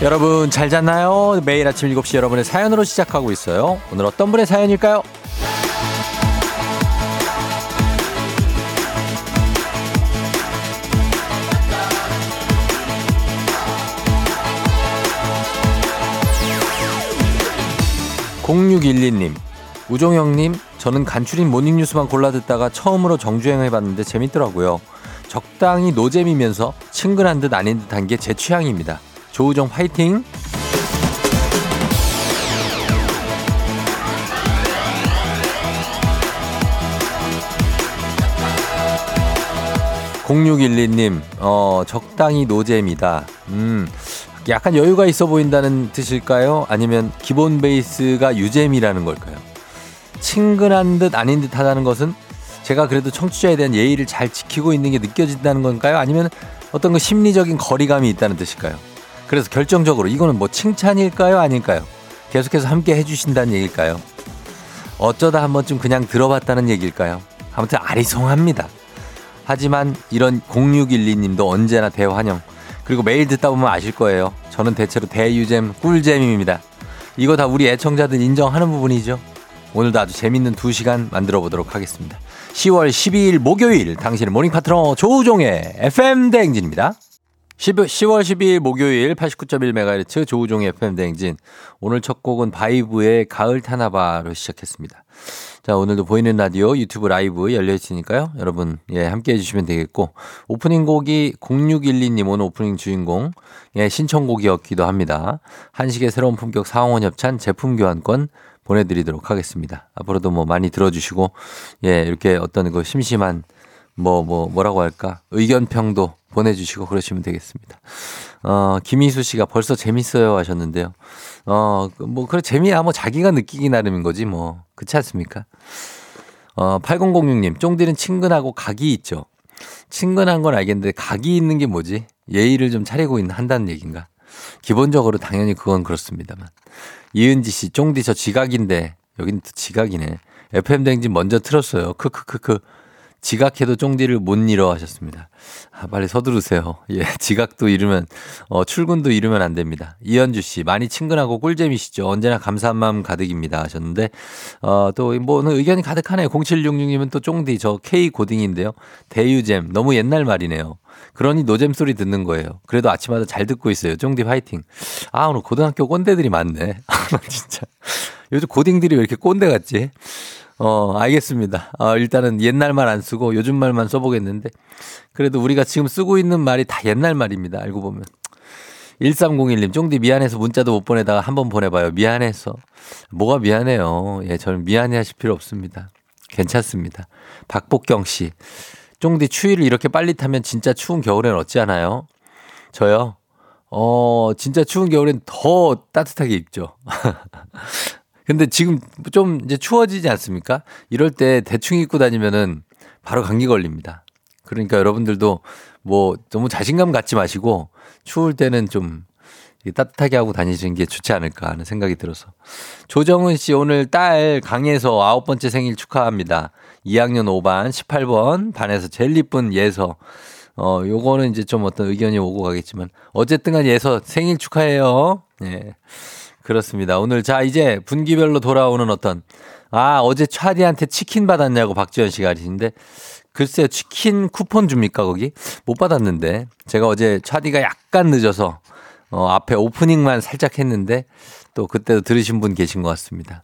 여러분 잘 잤나요? 매일 아침 7시 여러분의 사연으로 시작하고 있어요. 오늘 어떤 분의 사연일까요? 0612님, 우종형님, 저는 간추린 모닝뉴스만 골라 듣다가 처음으로 정주행을 해봤는데 재밌더라고요. 적당히 노잼이면서 친근한 듯 아닌 듯한 게 제 취향입니다. 조우정 파이팅! (0612님) 적당히 노잼이다. 약간 여유가 있어 보인다는 뜻일까요? 아니면 기본 베이스가 유잼이라는 걸까요? 친근한 듯 아닌 듯 하다는 것은 제가 그래도 청취자에 대한 예의를 잘 지키고 있는 게 느껴진다는 건가요? 아니면 어떤 그 심리적인 거리감이 있다는 뜻일까요? 그래서 결정적으로 이거는 뭐 칭찬일까요? 아닐까요? 계속해서 함께 해주신다는 얘기일까요? 어쩌다 한 번쯤 그냥 들어봤다는 얘기일까요? 아무튼 아리송합니다. 하지만 이런 0612님도 언제나 대환영. 그리고 매일 듣다 보면 아실 거예요. 저는 대체로 대유잼, 꿀잼입니다. 이거 다 우리 애청자들 인정하는 부분이죠. 오늘도 아주 재밌는 2시간 만들어 보도록 하겠습니다. 10월 12일 목요일 당신의 모닝 파트너 조우종의 FM대행진입니다. 10월 12일 목요일 89.1MHz 조우종의 FM대행진. 오늘 첫 곡은 바이브의 가을 타나바로 시작했습니다. 자, 오늘도 보이는 라디오 유튜브 라이브 열려있으니까요. 여러분, 예, 함께 해주시면 되겠고. 오프닝 곡이 0612님, 오늘 오프닝 주인공, 예, 신청곡이었기도 합니다. 한식의 새로운 품격 사홍원 협찬 제품 교환권 보내드리도록 하겠습니다. 앞으로도 뭐 많이 들어주시고, 예, 이렇게 어떤 그 심심한 뭐라고 할까? 의견평도 보내주시고 그러시면 되겠습니다. 김희수 씨가 벌써 재밌어요 하셨는데요. 그래, 재미야. 뭐, 자기가 느끼기 나름인 거지, 뭐. 그렇지 않습니까? 8006님, 쫑디는 친근하고 각이 있죠. 친근한 건 알겠는데, 각이 있는 게 뭐지? 예의를 좀 차리고 한다는 얘기인가? 기본적으로 당연히 그건 그렇습니다만. 이은지 씨, 쫑디 저 지각인데, 여긴 또 지각이네. FM대행진 먼저 틀었어요. 크크크크. 지각해도 쫑디를 못 잃어 하셨습니다. 아, 빨리 서두르세요. 예, 지각도 이르면, 출근도 이르면 안 됩니다. 이현주 씨, 많이 친근하고 꿀잼이시죠. 언제나 감사한 마음 가득입니다 하셨는데, 또 뭐 오늘 의견이 가득하네요. 0766님은 또 쫑디, 저 K 고딩인데요. 대유잼, 너무 옛날 말이네요. 그러니 노잼 소리 듣는 거예요. 그래도 아침마다 잘 듣고 있어요. 쫑디 화이팅. 아, 오늘 고등학교 꼰대들이 많네. 아, 진짜. 요즘 고딩들이 왜 이렇게 꼰대 같지? 알겠습니다. 일단은 옛날 말 안 쓰고 요즘 말만 써보겠는데, 그래도 우리가 지금 쓰고 있는 말이 다 옛날 말입니다. 알고 보면. 1301님, 쫑디 미안해서 문자도 못 보내다가 한번 보내봐요. 미안해서. 뭐가 미안해요. 예, 저는 미안해 하실 필요 없습니다. 괜찮습니다. 박복경 씨, 쫑디 추위를 이렇게 빨리 타면 진짜 추운 겨울엔 어찌 하나요? 저요? 진짜 추운 겨울엔 더 따뜻하게 입죠. 근데 지금 좀 이제 추워지지 않습니까? 이럴 때 대충 입고 다니면은 바로 감기 걸립니다. 그러니까 여러분들도 뭐 너무 자신감 갖지 마시고 추울 때는 좀 따뜻하게 하고 다니시는 게 좋지 않을까 하는 생각이 들어서. 조정은 씨, 오늘 딸 강에서 9번째 생일 축하합니다. 2학년 5반 18번 반에서 제일 이쁜 예서. 요거는 이제 좀 어떤 의견이 오고 가겠지만 어쨌든 간 예서 생일 축하해요. 예. 그렇습니다. 오늘 자 이제 분기별로 돌아오는 어떤, 어제 차디한테 치킨 받았냐고 박지현 씨가 하시는데, 글쎄요, 치킨 쿠폰 줍니까 거기? 못 받았는데, 제가 어제 차디가 약간 늦어서 앞에 오프닝만 살짝 했는데 또 그때도 들으신 분 계신 것 같습니다.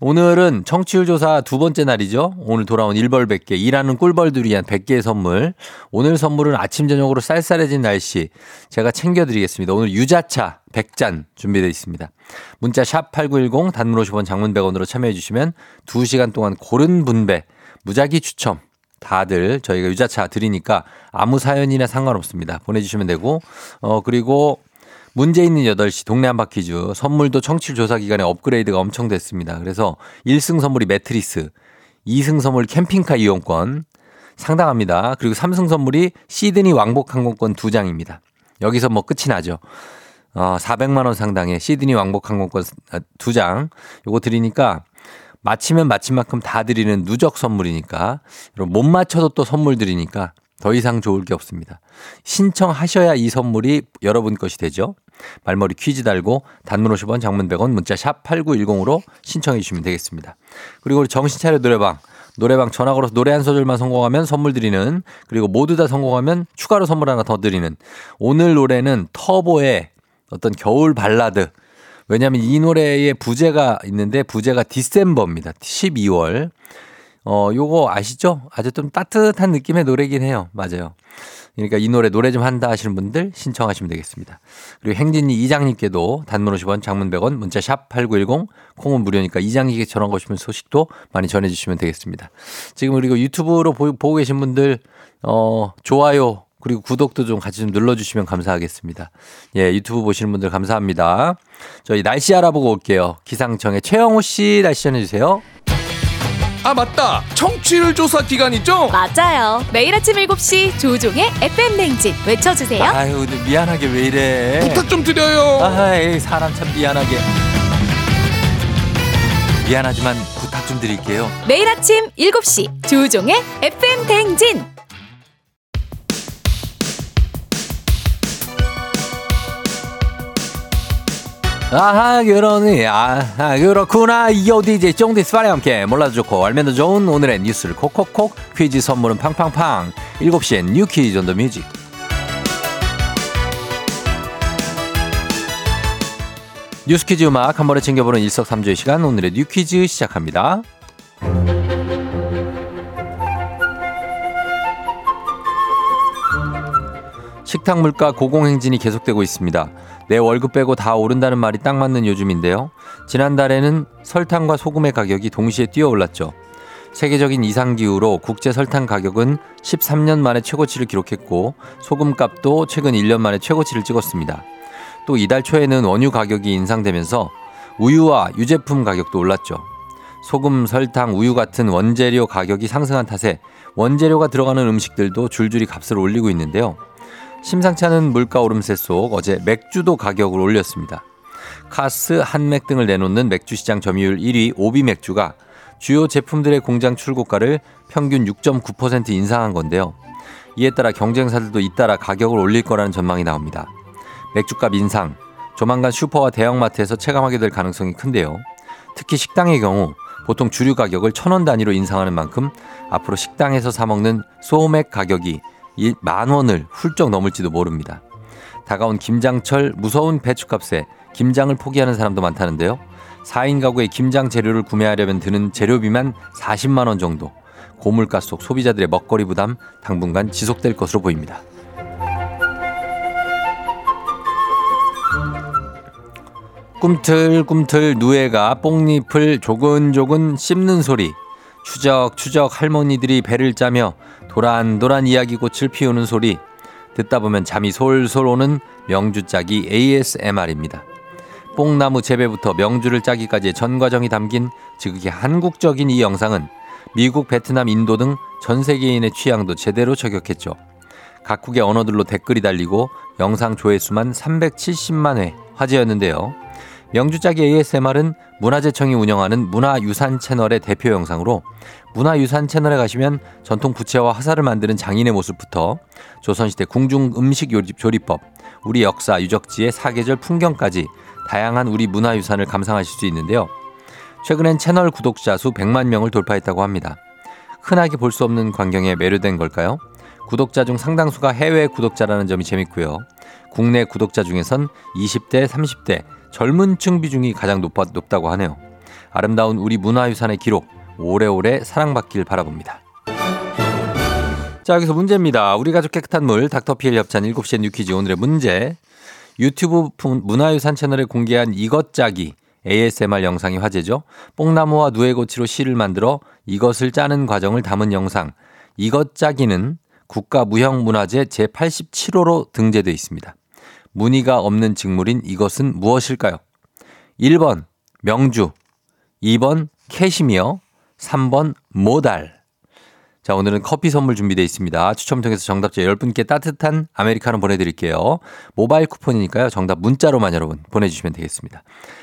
오늘은 청취율 조사 두 번째 날이죠. 오늘 돌아온 일벌 100개, 일하는 꿀벌들이 위한 100개의 선물. 오늘 선물은 아침 저녁으로 쌀쌀해진 날씨 제가 챙겨드리겠습니다. 오늘 유자차 100잔 준비되어 있습니다. 문자 샵 8910, 단문 50원, 장문 100원으로 참여해 주시면 2시간 동안 고른 분배, 무작위 추첨. 다들 저희가 유자차 드리니까 아무 사연이나 상관없습니다. 보내주시면 되고, 그리고 문제 있는 8시 동네 한바퀴즈 선물도 청취율 조사 기간에 업그레이드가 엄청 됐습니다. 그래서 1승 선물이 매트리스, 2승 선물 캠핑카 이용권 상당합니다. 그리고 3승 선물이 시드니 왕복 항공권 2장입니다. 여기서 뭐 끝이 나죠. 400만 원 상당의 시드니 왕복 항공권 2장 요거 드리니까 맞히면 맞힌 만큼 다 드리는 누적 선물이니까, 못 맞춰도 또 선물 드리니까 더 이상 좋을 게 없습니다. 신청하셔야 이 선물이 여러분 것이 되죠. 말머리 퀴즈 달고 단문 50원, 장문 100원, 문자 샵 8910으로 신청해 주시면 되겠습니다. 그리고 우리 정신차려 노래방 전화 걸어서 노래 한 소절만 성공하면 선물 드리는, 그리고 모두 다 성공하면 추가로 선물 하나 더 드리는, 오늘 노래는 터보의 어떤 겨울 발라드. 왜냐하면 이 노래에 부제가 있는데 부제가 디셈버입니다. 12월. 요거 아시죠? 아주 좀 따뜻한 느낌의 노래긴 해요. 맞아요. 그러니까 이 노래 좀 한다 하시는 분들 신청하시면 되겠습니다. 그리고 행진이 이장님께도 단문 50원, 장문 100원, 문자 샵 8910, 콩은 무료니까 이장님께 전화 거시면 소식도 많이 전해주시면 되겠습니다. 지금 그리고 유튜브로 보고 계신 분들 좋아요 그리고 구독도 좀 같이 좀 눌러주시면 감사하겠습니다. 예, 유튜브 보시는 분들 감사합니다. 저희 날씨 알아보고 올게요. 기상청의 최영호 씨 날씨 전해주세요. 아 맞다, 청취율 조사 기간이죠? 맞아요. 매일 아침 7시 조우종의 FM대행진 외쳐주세요. 아유 미안하게 왜 이래, 부탁 좀 드려요. 아이 사람 참 미안하게. 미안하지만 부탁 좀 드릴게요. 매일 아침 7시 조우종의 FM대행진. 아하 그러니 아하 그렇구나. 이어 DJ 쫑디 스파리와 함께 몰라도 좋고 알면 더 좋은 오늘의 뉴스를 콕콕콕, 퀴즈 선물은 팡팡팡. 7시엔 뉴 퀴즈 온 더 뮤직. 뉴스 퀴즈 음악 한 번에 챙겨보는 일석삼조의 시간, 오늘의 뉴 퀴즈 시작합니다. 식탁 물가 고공행진이 계속되고 있습니다. 내 월급 빼고 다 오른다는 말이 딱 맞는 요즘인데요. 지난달에는 설탕과 소금의 가격이 동시에 뛰어올랐죠. 세계적인 이상기후로 국제 설탕 가격은 13년 만에 최고치를 기록했고 소금값도 최근 1년 만에 최고치를 찍었습니다. 또 이달 초에는 원유 가격이 인상되면서 우유와 유제품 가격도 올랐죠. 소금, 설탕, 우유 같은 원재료 가격이 상승한 탓에 원재료가 들어가는 음식들도 줄줄이 값을 올리고 있는데요. 심상치 않은 물가 오름세 속 어제 맥주도 가격을 올렸습니다. 카스, 한맥 등을 내놓는 맥주시장 점유율 1위 오비맥주가 주요 제품들의 공장 출고가를 평균 6.9% 인상한 건데요. 이에 따라 경쟁사들도 잇따라 가격을 올릴 거라는 전망이 나옵니다. 맥주값 인상, 조만간 슈퍼와 대형마트에서 체감하게 될 가능성이 큰데요. 특히 식당의 경우 보통 주류 가격을 1,000원 단위로 인상하는 만큼 앞으로 식당에서 사 먹는 소맥 가격이 10,000원을 훌쩍 넘을지도 모릅니다. 다가온 김장철 무서운 배추값에 김장을 포기하는 사람도 많다는데요. 4인 가구의 김장 재료를 구매하려면 드는 재료비만 400,000원 정도. 고물가 속 소비자들의 먹거리 부담 당분간 지속될 것으로 보입니다. 꿈틀꿈틀 누에가 뽕잎을 조근조근 씹는 소리. 추적추적 할머니들이 배를 짜며 도란도란 이야기꽃을 피우는 소리. 듣다 보면 잠이 솔솔 오는 명주짜기 ASMR입니다. 뽕나무 재배부터 명주를 짜기까지의 전 과정이 담긴 지극히 한국적인 이 영상은 미국, 베트남, 인도 등 전 세계인의 취향도 제대로 저격했죠. 각국의 언어들로 댓글이 달리고 영상 조회수만 370만 회, 화제였는데요. 명주짜기 ASMR은 문화재청이 운영하는 문화유산 채널의 대표 영상으로, 문화유산 채널에 가시면 전통 부채와 화살을 만드는 장인의 모습부터 조선시대 궁중 음식 조리법, 우리 역사 유적지의 사계절 풍경까지 다양한 우리 문화유산을 감상하실 수 있는데요. 최근엔 채널 구독자 수 100만 명을 돌파했다고 합니다. 흔하게 볼 수 없는 광경에 매료된 걸까요? 구독자 중 상당수가 해외 구독자라는 점이 재밌고요. 국내 구독자 중에선 20대, 30대, 젊은 층 비중이 가장 높다고 하네요. 아름다운 우리 문화유산의 기록 오래오래 사랑받길 바라봅니다. 자, 여기서 문제입니다. 우리 가족 깨끗한 물 닥터피엘 협찬 7시에 뉴퀴즈 오늘의 문제. 유튜브 문화유산 채널에 공개한 이것 짜기 ASMR 영상이 화제죠. 뽕나무와 누에고치로 실을 만들어 이것을 짜는 과정을 담은 영상 이것 짜기는 국가무형문화재 제87호로 등재되어 있습니다. 무늬가 없는 직물인 이것은 무엇일까요? 1번 명주, 2번 캐시미어, 3번 모달. 자, 오늘은 커피 선물 준비되어 있습니다. 추첨 통해서 정답자 10분께 따뜻한 아메리카노 보내드릴게요. 모바일 쿠폰이니까요. 정답 문자로만 여러분 보내주시면 되겠습니다.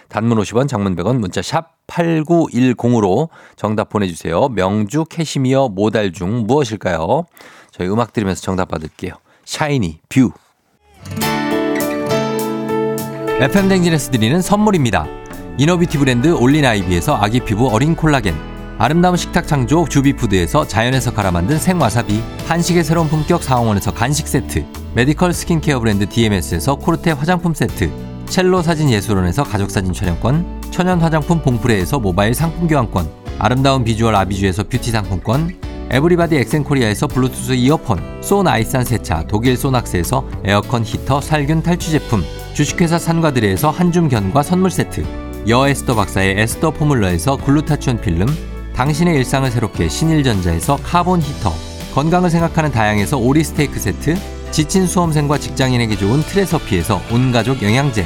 단문 50원, 장문 100원, 문자 샵 8910으로 정답 보내주세요. 명주, 캐시미어, 모달 중 무엇일까요? 저희 음악 들으면서 정답 받을게요. 샤이니 뷰. FM대행진에서 드리는 선물입니다. 이너뷰티 브랜드 올린아이비에서 아기피부 어린 콜라겐, 아름다운 식탁 창조 주비푸드에서 자연에서 갈아 만든 생와사비, 한식의 새로운 품격 사홍원에서 간식 세트, 메디컬 스킨케어 브랜드 DMS에서 코르테 화장품 세트, 첼로 사진예술원에서 가족사진 촬영권, 천연 화장품 봉프레에서 모바일 상품 교환권, 아름다운 비주얼 아비주에서 뷰티 상품권, 에브리바디 엑센코리아에서 블루투스 이어폰, 쏜 아이산 세차 독일 쏘낙스에서 에어컨 히터 살균 탈취 제품, 주식회사 산과드레에서 한줌 견과 선물 세트, 여 에스더 박사의 에스더 포뮬러에서 글루타치온 필름, 당신의 일상을 새롭게 신일전자에서 카본 히터, 건강을 생각하는 다양에서 오리 스테이크 세트, 지친 수험생과 직장인에게 좋은 트레서피에서 온가족 영양제,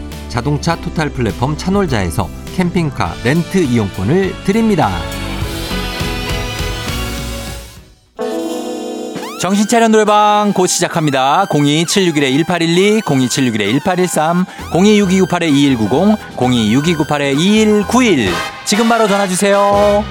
자동차 토탈 플랫폼 차놀자에서 캠핑카 렌트 이용권을 드립니다. 정신차려 노래방 곧 시작합니다. 02761-1812, 02761-1813, 026298-2190, 026298-2191. 지금 바로 전화주세요.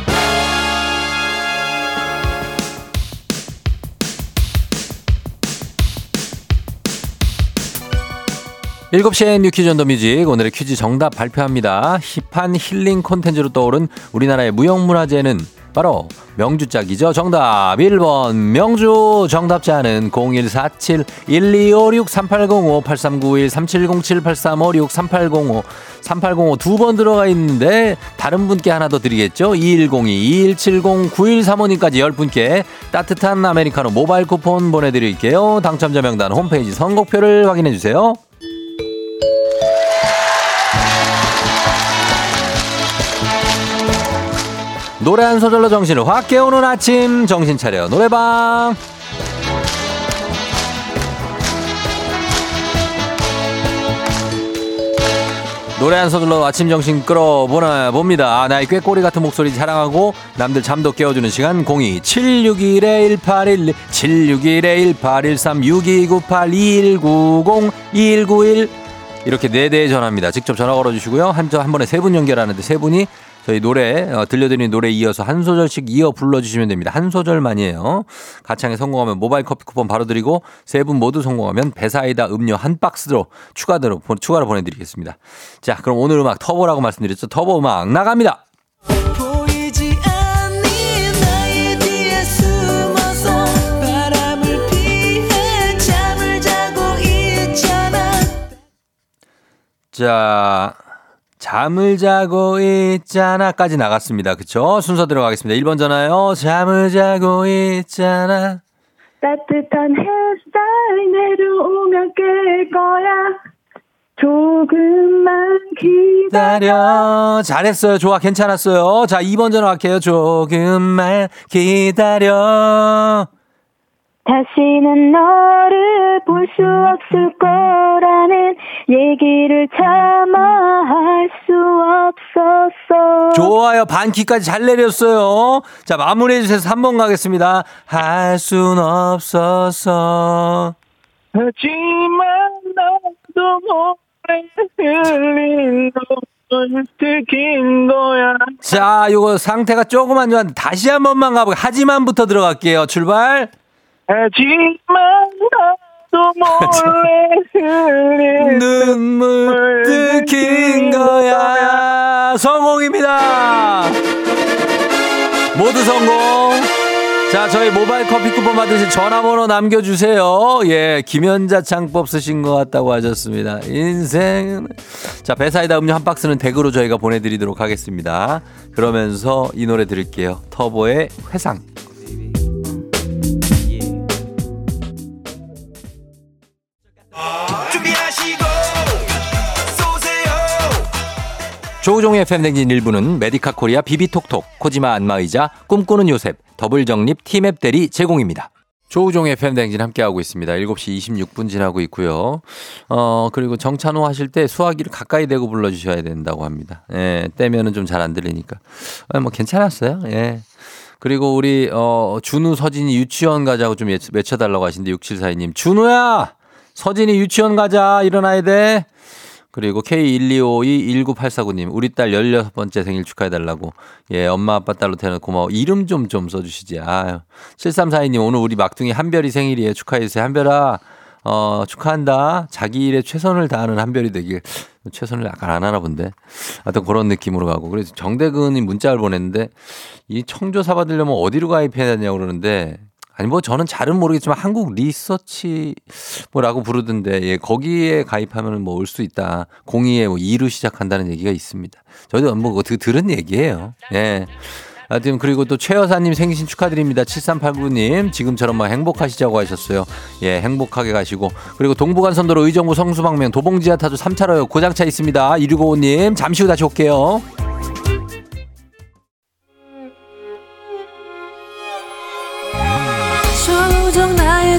일곱 시에 뉴퀴즈 온 더 뮤직, 오늘의 퀴즈 정답 발표합니다. 힙한 힐링 콘텐츠로 떠오른 우리나라의 무형문화재는 바로 명주짝이죠. 정답 1번 명주. 정답자는 0147-1256-3805-8391-3707-8356-3805-3805 두 번 들어가 있는데 다른 분께 하나 더 드리겠죠. 2102-2170-9135님까지 10분께 따뜻한 아메리카노 모바일 쿠폰 보내드릴게요. 당첨자 명단 홈페이지 선곡표를 확인해주세요. 노래 한 소절로 정신을 확 깨우는 아침, 정신 차려 노래방. 노래 한 소절로 아침 정신 끌어보나 봅니다. 나의 꾀꼬리 같은 목소리 자랑하고 남들 잠도 깨워주는 시간. 02-761-1812, 761-1813, 6298-2190, 2191 이렇게 4대의 전화입니다. 직접 전화 걸어주시고요. 한 번에 3분 연결하는데 3분이 저희 노래 들려드리는 노래에 이어서 한 소절씩 이어 불러주시면 됩니다. 한 소절만이에요. 가창에 성공하면 모바일 커피 쿠폰 바로 드리고, 세 분 모두 성공하면 배사이다 음료 한 박스로 추가로 보내드리겠습니다. 자, 그럼 오늘 음악 터보라고 말씀드렸죠. 터보 음악 나갑니다. 자, 잠을 자고 있잖아까지 나갔습니다. 그쵸? 순서 들어가겠습니다. 1번 전화요. 잠을 자고 있잖아. 따뜻한 햇살 내려오면 깰 거야. 조금만 기다려. 잘했어요. 좋아. 괜찮았어요. 자, 2번 전화 할게요. 조금만 기다려. 다시는 너를 볼 수 없을 거라는 얘기를 참아 할 수 없었어. 좋아요. 반키까지 잘 내렸어요. 자, 마무리해 주셔서 3번 가겠습니다. 할 순 없었어. 하지만 나도 모래 흘린 걸 들킨 거야. 자, 요거 상태가 조금 안 좋은데 다시 한 번만 가보게. 하지만부터 들어갈게요. 출발. 하지만 나도 몰래 눈물 뜯긴 거야. 성공입니다. 모두 성공. 자, 저희 모바일 커피 쿠폰 받으신 전화번호 남겨주세요. 예, 김연자 창법 쓰신 것 같다고 하셨습니다. 인생. 자, 배사이다 음료 한 박스는 댁으로 저희가 보내드리도록 하겠습니다. 그러면서 이 노래 들을게요. 터보의 회상. 조우종의 FM대행진 1부는 메디카 코리아 비비톡톡, 코지마 안마의자, 꿈꾸는 요셉, 더블정립 티맵 대리 제공입니다. 조우종의 FM대행진 함께하고 있습니다. 7시 26분 지나고 있고요. 그리고 정찬호 하실 때 수화기를 가까이 대고 불러주셔야 된다고 합니다. 예, 떼면은 좀 잘 안 들리니까. 아, 뭐 괜찮았어요. 예. 그리고 우리 준우 서진이 유치원 가자고 좀 외쳐달라고 하시는데 6742님. 준우야! 서진이 유치원 가자. 일어나야 돼. 그리고 K1252-19849님, 우리 딸 16번째 생일 축하해달라고. 예, 엄마, 아빠, 딸로 태어나서 고마워. 이름 좀 써주시지. 아유. 7342님, 오늘 우리 막둥이 한별이 생일이에요. 축하해주세요. 한별아, 축하한다. 자기 일에 최선을 다하는 한별이 되길. 최선을 약간 안 하나 본데. 하여튼 그런 느낌으로 가고. 그래서 정대근이 문자를 보냈는데, 이 청조사 받으려면 어디로 가입해야 되냐고 그러는데, 아니 뭐 저는 잘은 모르겠지만 한국 리서치 뭐라고 부르던데, 예, 거기에 가입하면 뭐 올 수 있다. 공의에 뭐 2로 시작한다는 얘기가 있습니다. 저도 뭐 어떻게 들은 얘기예요. 예. 하여튼 그리고 또 최 여사님 생신 축하드립니다. 7389님 지금처럼 막 행복하시자고 하셨어요. 예, 행복하게 가시고. 그리고 동부간선도로 의정부 성수방면 도봉지하타도 3차로요. 고장차 있습니다. 2655님 잠시 후 다시 올게요. 조우정 나의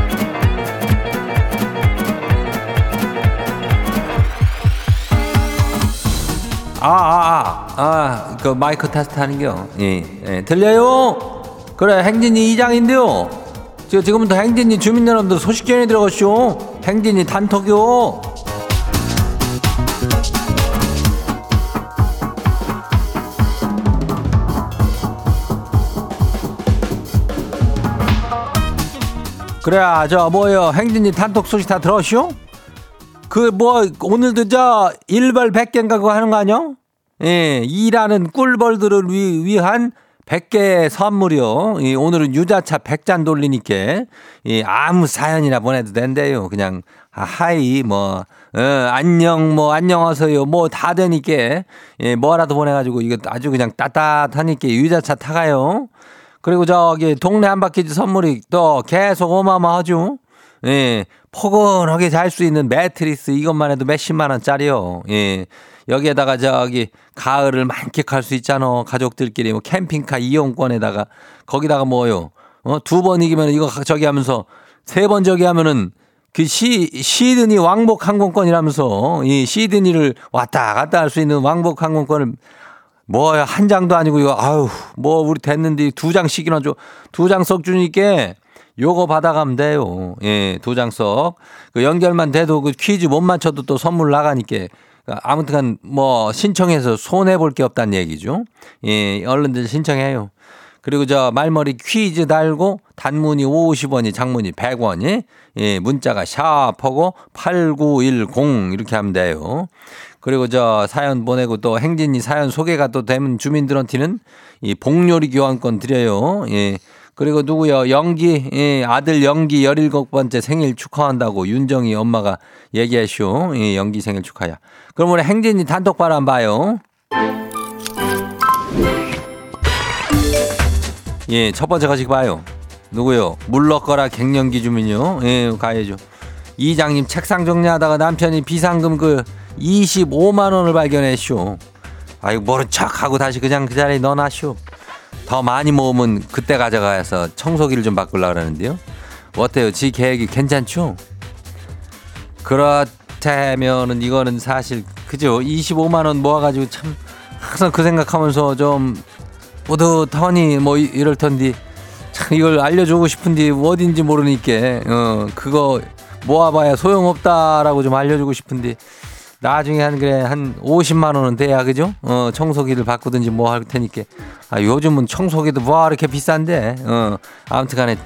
그 마이크 테스트 하는 게요. 예, 예. 들려요? 그래, 행진이 이장인데요. 지금부터 행진이 주민 여러분들 소식 전해 들어가시오. 행진이 단톡요. 그래, 저 뭐요? 행진이 단톡 소식 다 들었시오? 그, 뭐, 오늘도 저, 1벌 100개인가 그거 하는 거 아뇨? 예, 일하는 꿀벌들을 위한 100개의 선물이요. 예, 오늘은 유자차 100잔 돌리니께, 예, 아무 사연이나 보내도 된대요. 그냥, 하이, 뭐, 안녕, 뭐, 안녕하세요. 뭐, 다 되니께, 예, 뭐라도 보내가지고, 이거 아주 그냥 따뜻하니까 유자차 타가요. 그리고 저기, 동네 한 바퀴지 선물이 또 계속 어마어마하죠. 예, 포근하게 잘 수 있는 매트리스, 이것만 해도 몇십만 원짜리요. 예, 여기에다가 저기 가을을 만끽할 수 있잖아. 가족들끼리 뭐 캠핑카 이용권에다가 거기다가 뭐요? 2번 이기면 이거 저기 하면서 3번 저기 하면은 그 시드니 왕복 항공권이라면서, 이 시드니를 왔다 갔다 할 수 있는 왕복 항공권을 뭐 한 장도 아니고 이거 아유 뭐 우리 됐는데 2장씩이나 줘. 2장 썩 주니까 요거 받아가면 돼요. 예, 2장 썩. 그 연결만 돼도 그 퀴즈 못 맞춰도 또 선물 나가니까. 아무튼 뭐 신청해서 손해볼 게 없다는 얘기죠. 예, 얼른들 신청해요. 그리고 저 말머리 퀴즈 달고 단문이 50원이 장문이 100원이, 예, 문자가 샤프하고 8910 이렇게 하면 돼요. 그리고 저 사연 보내고 또 행진이 사연 소개가 또 되면 주민들한테는 이 복요리 교환권 드려요. 예. 그리고 누구요? 영기, 예, 아들 영기 17번째 생일 축하한다고 윤정이 엄마가 얘기하시오. 예, 영기 생일 축하야. 그럼 오늘 행진이 단톡방 한번 봐요. 예, 첫 번째 가식 봐요. 누구요? 물러거라 갱년기 주민요. 예, 가야죠. 이장님 책상 정리하다가 남편이 비상금 그 25만 원을 발견했쇼. 아이고, 모른 척하고 다시 그냥 그 자리에 넣어놨쇼. 더 많이 모으면 그때 가져가서 청소기를 좀 바꾸려고 그러는데요. 어때요? 지 계획이 괜찮죠? 그렇다면은 이거는 사실 그죠? 25만 원 모아가지고 참 항상 그 생각하면서 좀 뿌듯하니 뭐 이럴 텐데 참 이걸 알려주고 싶은데 어딘지 모르니까 그거 모아봐야 소용없다라고 좀 알려주고 싶은데 나중에 한 그래 한 50만 원은 돼야 그죠? 청소기를 바꾸든지 뭐 할 테니까. 아, 요즘은 청소기도 뭐 이렇게 비싼데. 아무튼간에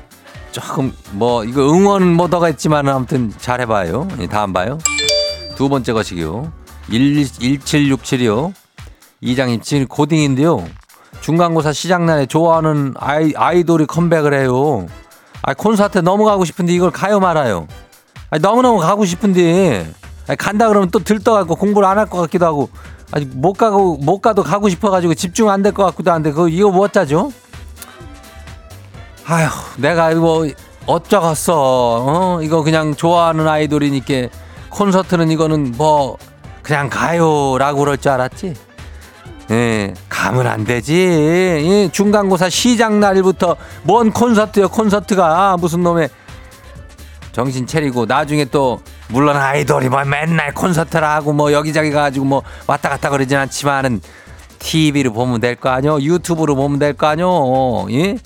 조금 뭐 이거 응원 뭐 더가 있지만 아무튼 잘 해봐요. 다음 봐요. 두 번째 것이요. 1767이요. 이장님 지금 고딩인데요. 중간고사 시작날에 좋아하는 아이돌이 컴백을 해요. 아, 콘서트 너무 가고 싶은데 이걸 가요 말아요. 아, 너무너무 가고 싶은데 간다 그러면 또 들떠갖고 공부를 안 할 것 같기도 하고, 아니 못 가도 가고 싶어가지고 집중 안 될 것 같기도 한데 그 이거 뭐 짜죠? 아휴, 내가 이거 어쩌겠어? 이거 그냥 좋아하는 아이돌이니까 콘서트는 이거는 뭐 그냥 가요라고 그럴 줄 알았지? 예, 가면 안 되지. 예, 중간고사 시작 날부터 뭔 콘서트요? 콘서트가 무슨 놈의 정신 차리고 나중에 또. 물론 아이돌이 뭐 맨날 콘서트를 하고 뭐 여기저기 가가지고 뭐 왔다 갔다 그러진 않지만은 TV를 보면 될 거 아뇨? 유튜브로 보면 될 거 아뇨? 예?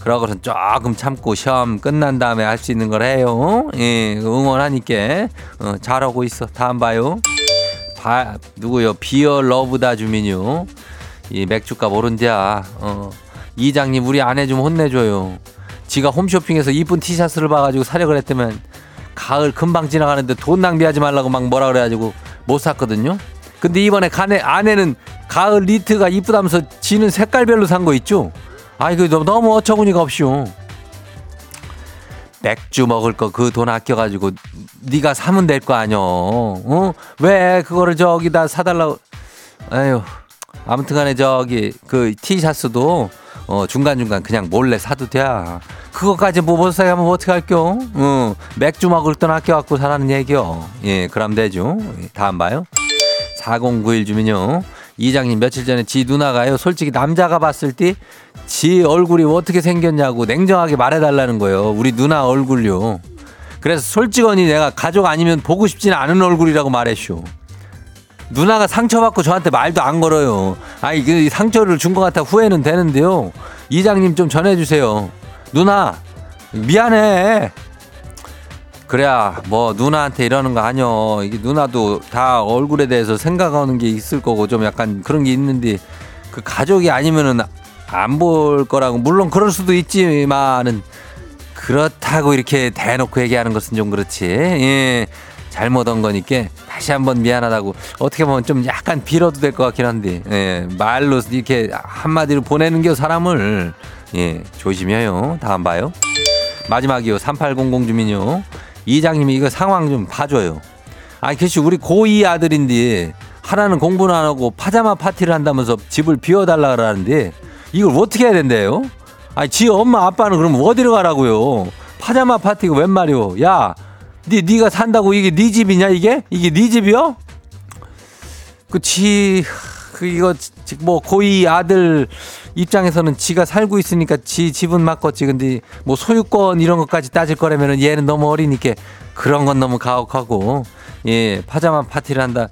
그러고선 조금 참고 시험 끝난 다음에 할 수 있는 걸 해요. 예, 응원하니까 잘하고 있어. 다음 봐요. 누구요? 비어 러브다 주민요. 이 맥주값 오른자. 이장님 우리 아내 좀 혼내줘요. 지가 홈쇼핑에서 이쁜 티셔츠를 봐가지고 사려고 했다면 가을 금방 지나가는데 돈 낭비하지 말라고 막 뭐라 그래가지고 못 샀거든요. 근데 이번에 아내는 가을 니트가 이쁘다면서 지는 색깔별로 산 거 있죠. 아, 이거 너무 어처구니가 없이요. 맥주 먹을 거 그 돈 아껴가지고 네가 사면 될 거 아뇨. 왜 그거를 저기다 사달라고. 아유, 아무튼간에 저기 그 티셔츠도 중간중간 그냥 몰래 사도 돼. 그거까지 못 사게 하면 어떡할겨? 맥주 먹을 돈 아껴갖고 사라는 얘기요. 예, 그럼 되죠. 다음 봐요. 4091 주민요. 이장님, 며칠 전에 지 누나가요. 솔직히 남자가 봤을 때 지 얼굴이 어떻게 생겼냐고 냉정하게 말해달라는 거예요. 우리 누나 얼굴요. 그래서 솔직히 내가 가족 아니면 보고 싶지는 않은 얼굴이라고 말했쇼. 누나가 상처받고 저한테 말도 안 걸어요. 아니, 그 상처를 준 것 같아 후회는 되는데요. 이장님 좀 전해주세요. 누나, 미안해. 그래야 뭐 누나한테 이러는 거 아뇨. 이게 누나도 다 얼굴에 대해서 생각하는 게 있을 거고 좀 약간 그런 게 있는데 그 가족이 아니면은 안 볼 거라고. 물론 그럴 수도 있지만은 그렇다고 이렇게 대놓고 얘기하는 것은 좀 그렇지. 예. 잘못한 거니까 다시 한번 미안하다고 어떻게 보면 좀 약간 빌어도 될 것 같긴 한데, 예, 말로 이렇게 한마디로 보내는 게 사람을, 예, 조심해요. 다음 봐요. 마지막이요. 3800 주민요. 이장님이 이거 상황 좀 봐줘요. 아니, 글쎄 우리 고2 아들인데 하나는 공부는 안 하고 파자마 파티를 한다면서 집을 비워달라 그러는데 이걸 어떻게 해야 된대요? 아니, 지 엄마 아빠는 그럼 어디로 가라고요? 파자마 파티가 웬 말이오? 야, 네가 산다고 이게 네 집이냐? 이게 네 집이요? 그치, 이거 뭐 고이 아들 입장에서는 지가 살고 있으니까 지 집은 맞겠지. 근데 뭐 소유권 이런 것까지 따질 거라면은 얘는 너무 어리니까 그런 건 너무 가혹하고, 예, 파자마 파티를 한다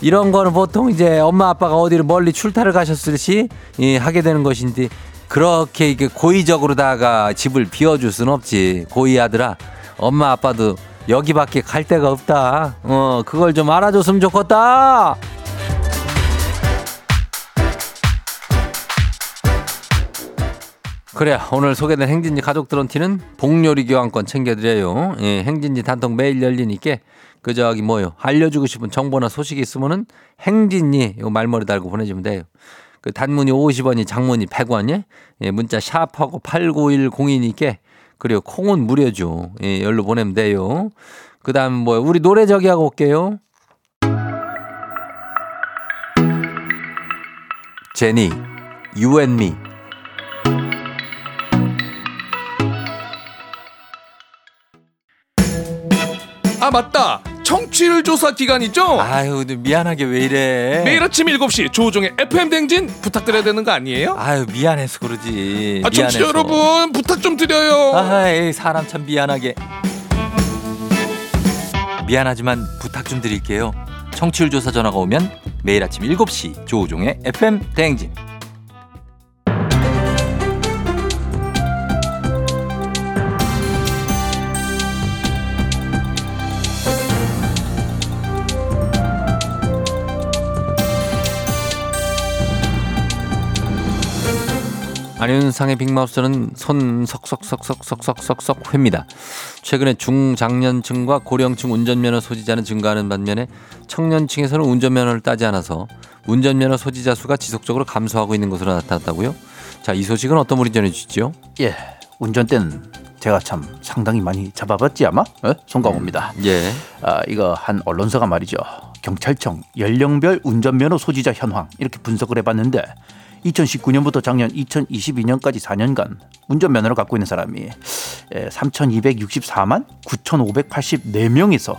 이런 거는 보통 이제 엄마 아빠가 어디를 멀리 출타를 가셨을 시, 예, 하게 되는 것인데 그렇게 이게 고의적으로다가 집을 비워줄 순 없지. 고이 아들아, 엄마 아빠도 여기밖에 갈 데가 없다. 그걸 좀 알아줬으면 좋겠다. 그래, 오늘 소개된 행진지 가족들한테는 복요리 교환권 챙겨드려요. 예, 행진지 단통 매일 열리니까 그 저기 뭐요, 알려주고 싶은 정보나 소식이 있으면은 행진지 요 말머리 달고 보내주면 돼요. 그 단문이 50원이 장문이 100원이, 예, 문자 샵하고 89102니까 그리고 콩은 무료죠. 예, 열로 보내면 돼요. 그 다음 뭐 우리 노래 저기 하고 올게요. 제니, You and Me. 아, 맞다. 청취율 조사 기간이죠? 아유, 미안하게 왜 이래. 매일 아침 7시 조우종의 FM대행진 부탁드려야 되는 거 아니에요? 아유, 미안해서 그러지. 아, 청취자 여러분 부탁 좀 드려요. 아이, 사람 참 미안하게. 미안하지만 부탁 좀 드릴게요. 청취율 조사 전화가 오면 매일 아침 7시 조우종의 FM대행진. 안윤상의 빅마우스는 손 석석석석석석석 회입니다. 최근에 중장년층과 고령층 운전면허 소지자는 증가하는 반면에 청년층에서는 운전면허를 따지 않아서 운전면허 소지자 수가 지속적으로 감소하고 있는 것으로 나타났다고요? 자, 이 소식은 어떤 분이 전해주시죠? 예, 운전대는 제가 참 상당히 많이 잡아봤지 아마? 예? 송강호입니다. 예. 아, 이거 한 언론사가 말이죠. 경찰청 연령별 운전면허 소지자 현황 이렇게 분석을 해봤는데 2019년부터 작년 2022년까지 4년간 운전면허를 갖고 있는 사람이 3,264만 9,584명에서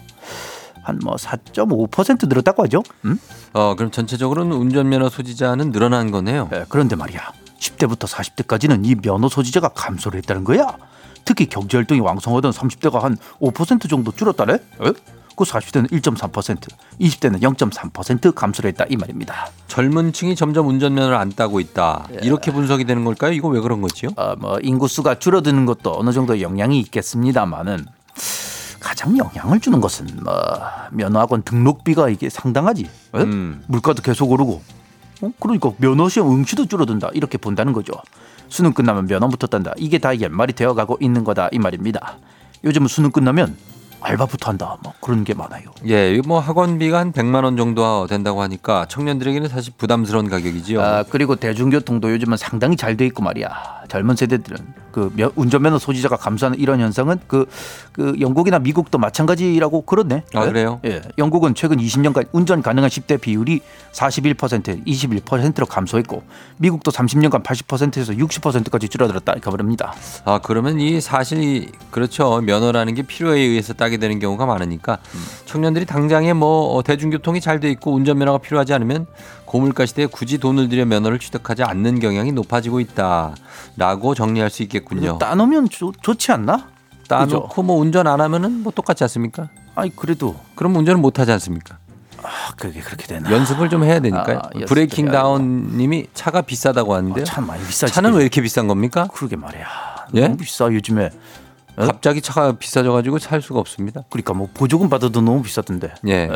한 뭐 4.5% 늘었다고 하죠. 그럼 전체적으로는 운전면허 소지자는 늘어난 거네요. 네, 그런데 말이야 10대부터 40대까지는 이 면허 소지자가 감소를 했다는 거야. 특히 경제활동이 왕성하던 30대가 한 5% 정도 줄었다래. 그 40대는 1.3%, 20대는 0.3% 감소를 했다 이 말입니다. 젊은 층이 점점 운전면허를 안 따고 있다. 예. 이렇게 분석이 되는 걸까요? 이거 왜 그런 거지요? 인구수가 줄어드는 것도 어느 정도 영향이 있겠습니다만은 가장 영향을 주는 것은 면허학원 등록비가 이게 상당하지. 물가도 계속 오르고 그러니까 면허시험 응시도 줄어든다 이렇게 본다는 거죠. 수능 끝나면 면허부터 딴다. 이게 다 옛말이 되어가고 있는 거다 이 말입니다. 요즘은 수능 끝나면 알바부터 한다 뭐 그런 게 많아요. 예, 뭐 학원비가 한 100만 원 정도 된다고 하니까 청년들에게는 사실 부담스러운 가격이지요. 아, 그리고 대중교통도 요즘은 상당히 잘 돼 있고 말이야. 젊은 세대들은 그 운전면허 소지자가 감소하는 이런 현상은 그 영국이나 미국도 마찬가지라고 그러네. 아, 그래요? 예, 영국은 최근 20년간 운전 가능한 10대 비율이 41%에서 21%로 감소했고 미국도 30년간 80%에서 60%까지 줄어들었다 그럽니다. 아, 그러면 이 사실 그렇죠. 면허라는 게 필요에 의해서 따게 되는 경우가 많으니까 청년들이 당장에 뭐 대중교통이 잘 돼 있고 운전면허가 필요하지 않으면 고물가 시대에 굳이 돈을 들여 면허를 취득하지 않는 경향이 높아지고 있다라고 정리할 수 있겠군요. 따놓으면 좋지 않나? 따놓고 그죠? 뭐 운전 안 하면은 뭐 똑같지 않습니까? 아니 그래도 그럼 운전을 못 하지 않습니까? 아, 그게 그렇게 되나? 연습을 좀 해야 되니까요. 브레이킹 다운님이 차가 비싸다고 하는데 참 많이 비싸지. 차는 왜 이렇게 비싼 겁니까? 그러게 말이야. 예? 너무 비싸 요즘에. 갑자기 차가 비싸져가지고 살 수가 없습니다. 그러니까 뭐 보조금 받아도 너무 비쌌던데. 예,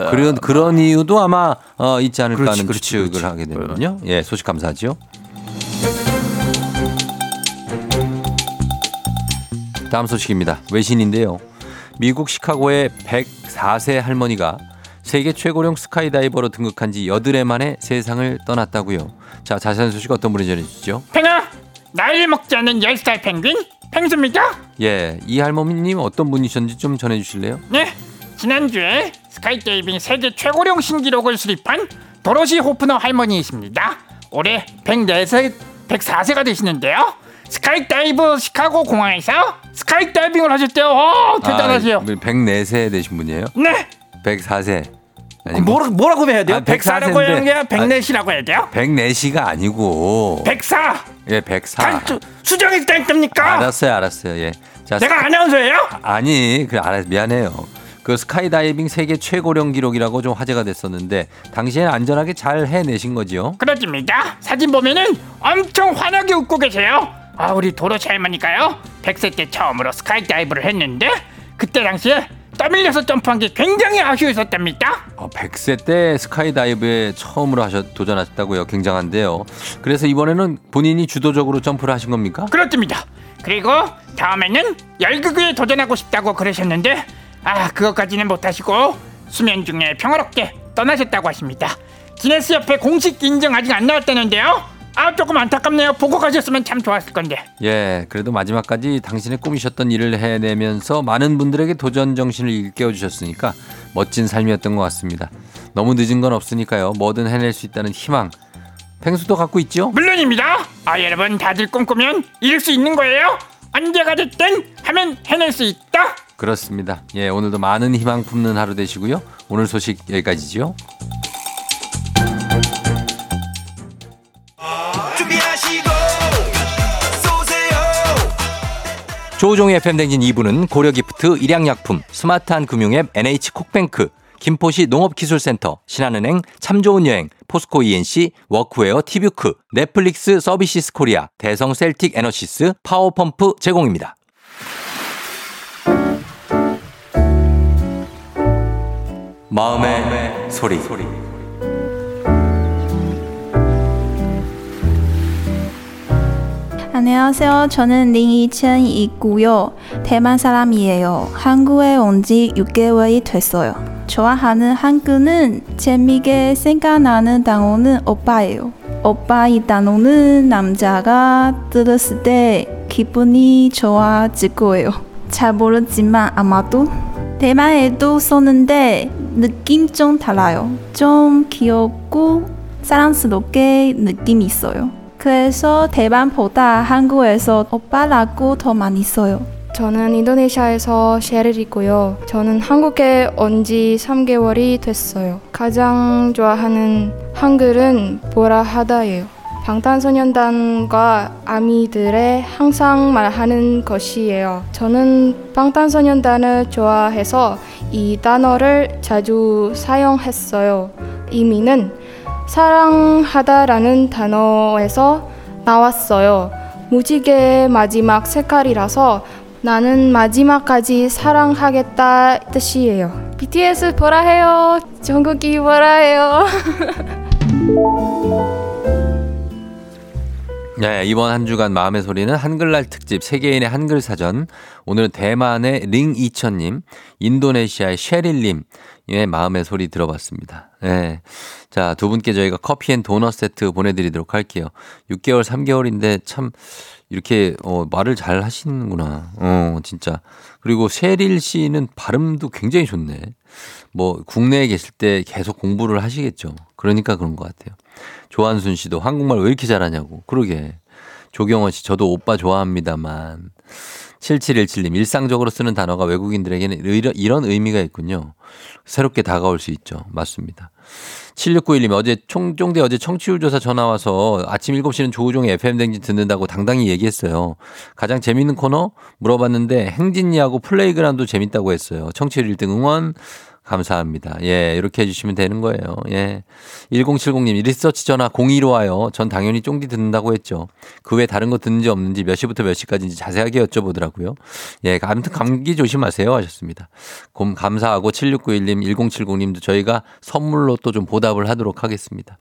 그런 이유도 아마 있지 않을까 그렇지, 하는 추측을 하게 되거든요. 예, 소식 감사하죠. 다음 소식입니다. 외신인데요. 미국 시카고의 104세 할머니가 세계 최고령 스카이다이버로 등극한 지 8해 만에 세상을 떠났다고요. 자, 자세한 소식 어떤 분이 전해주시죠? 팽아! 나이를 먹지 않는 10살 펭귄? 펭수입니까? 예, 이 할머니님 어떤 분이셨는지 좀 전해주실래요? 네, 지난주에 스카이다이빙 세계 최고령 신기록을 수립한 도로시 호프너 할머니이십니다. 올해 104세가 되시는데요. 스카이다이브 시카고 공항에서 스카이다이빙을 하셨대요. 오, 대단하세요. 104세 되신 분이에요? 네. 104세. 뭐라고 해야 돼요? 104라고 해야 돼요? 104시라고 해야 돼요? 104시가 아니고 104. 예, 104. 수정했다니까. 알았어요. 예. 자, 내가 아나운서예요? 아니, 미안해요. 그 스카이다이빙 세계 최고령 기록이라고 좀 화제가 됐었는데 당시에는 안전하게 잘 해내신 거지요? 그렇습니다. 사진 보면은 엄청 환하게 웃고 계세요. 아, 우리 도로시 할머니까요. 100세 때 처음으로 스카이다이브를 했는데 그때 당시에 떠밀려서 점프한 게 굉장히 아쉬웠었답니다. 100세 때 스카이다이브에 처음으로 도전하셨다고요. 굉장한데요. 그래서 이번에는 본인이 주도적으로 점프를 하신 겁니까? 그렇습니다. 그리고 다음에는 열기구에 도전하고 싶다고 그러셨는데 그것까지는 못하시고 수면 중에 평화롭게 떠나셨다고 하십니다. 기네스 협회 공식 인증 아직 안 나왔다는데요. 조금 안타깝네요. 보고 가셨으면 참 좋았을 건데. 예, 그래도 마지막까지 당신의 꿈이셨던 일을 해내면서 많은 분들에게 도전 정신을 일깨워주셨으니까 멋진 삶이었던 것 같습니다. 너무 늦은 건 없으니까요. 뭐든 해낼 수 있다는 희망. 펭수도 갖고 있죠? 물론입니다. 여러분 다들 꿈꾸면 이룰 수 있는 거예요. 언제가 됐든 하면 해낼 수 있다. 그렇습니다. 예, 오늘도 많은 희망 품는 하루 되시고요. 오늘 소식 여기까지죠. 조우종의 FM대행진 2부는 고려기프트, 일양약품, 스마트한 금융앱 NH콕뱅크, 김포시 농업기술센터, 신한은행, 참좋은여행, 포스코 ENC, 워크웨어, 티뷰크, 넷플릭스 서비스코리아, 대성셀틱에너시스, 파워펌프 제공입니다. 마음의 소리. 안녕하세요. 저는 링이첸이고요. 대만 사람이에요. 한국에 온 지 6개월이 됐어요. 좋아하는 한국은 재미있게 생각나는 단어는 오빠예요. 오빠 이 단어는 남자가 들었을 때 기분이 좋아질 거예요. 잘 모르지만 아마도 대만에도 썼는데 느낌 좀 달라요. 좀 귀엽고 사랑스럽게 느낌이 있어요. 그래서 대만보다 한국에서 오빠라고 더 많이 써요. 저는 인도네시아에서 셰릴이고요. 저는 한국에 온 지 3개월이 됐어요. 가장 좋아하는 한글은 보라하다예요. 방탄소년단과 아미들의 항상 말하는 것이에요. 저는 방탄소년단을 좋아해서 이 단어를 자주 사용했어요. 의미는 사랑하다라는 단어에서 나왔어요. 무지개의 마지막 색깔이라서 나는 마지막까지 사랑하겠다 뜻이에요. BTS 보라해요. 정국이 보라해요. 네, 이번 한 주간 마음의 소리는 한글날 특집 세계인의 한글 사전. 오늘은 대만의 링이천님, 인도네시아의 셰릴님의 마음의 소리 들어봤습니다. 네. 자, 두 분께 저희가 커피 앤 도넛 세트 보내드리도록 할게요. 6개월, 3개월인데 참 이렇게 말을 잘 하시는구나. 진짜. 그리고 셰릴 씨는 발음도 굉장히 좋네. 국내에 계실 때 계속 공부를 하시겠죠. 그러니까 그런 것 같아요. 조한순 씨도 한국말 왜 이렇게 잘하냐고. 그러게. 조경원 씨, 저도 오빠 좋아합니다만. 7717님, 일상적으로 쓰는 단어가 외국인들에게는 이런 의미가 있군요. 새롭게 다가올 수 있죠. 맞습니다. 7691님, 어제 청취율 조사 전화와서 아침 7시는 조우종의 FM대행진 듣는다고 당당히 얘기했어요. 가장 재밌는 코너 물어봤는데 행진이하고 플레이그라운드 재밌다고 했어요. 청취율 1등 응원 감사합니다. 예, 이렇게 해주시면 되는 거예요. 예. 1070님, 리서치 전화 02로 와요. 전 당연히 쫑디 듣는다고 했죠. 그 외 다른 거 듣는지 없는지 몇 시부터 몇 시까지인지 자세하게 여쭤보더라고요. 예, 아무튼 감기 조심하세요 하셨습니다. 감사하고 7691님, 1070님도 저희가 선물로 또 좀 보답을 하도록 하겠습니다.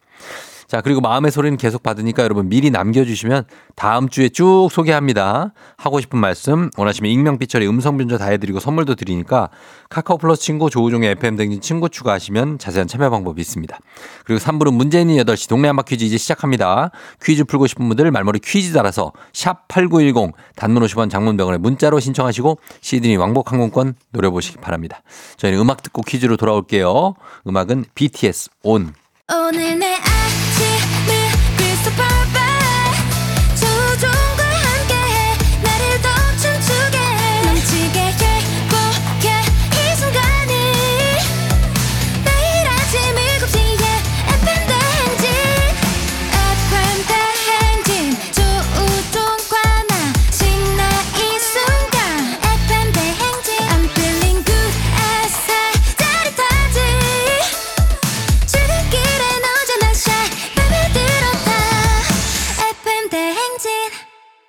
자, 그리고 마음의 소리는 계속 받으니까 여러분 미리 남겨주시면 다음 주에 쭉 소개합니다. 하고 싶은 말씀 원하시면 익명 피처리 음성 변조 다 해드리고 선물도 드리니까 카카오 플러스 친구 조우종의 FM댕진 친구 추가하시면 자세한 참여 방법이 있습니다. 그리고 3부는 문재인이 8시 동네 한바 퀴즈 이제 시작합니다. 퀴즈 풀고 싶은 분들 말머리 퀴즈 달아서 샵 8910 단문 50원 장문병원에 문자로 신청하시고 시드니 왕복 항공권 노려보시기 바랍니다. 저희는 음악 듣고 퀴즈로 돌아올게요. 음악은 BTS 온. 오늘 내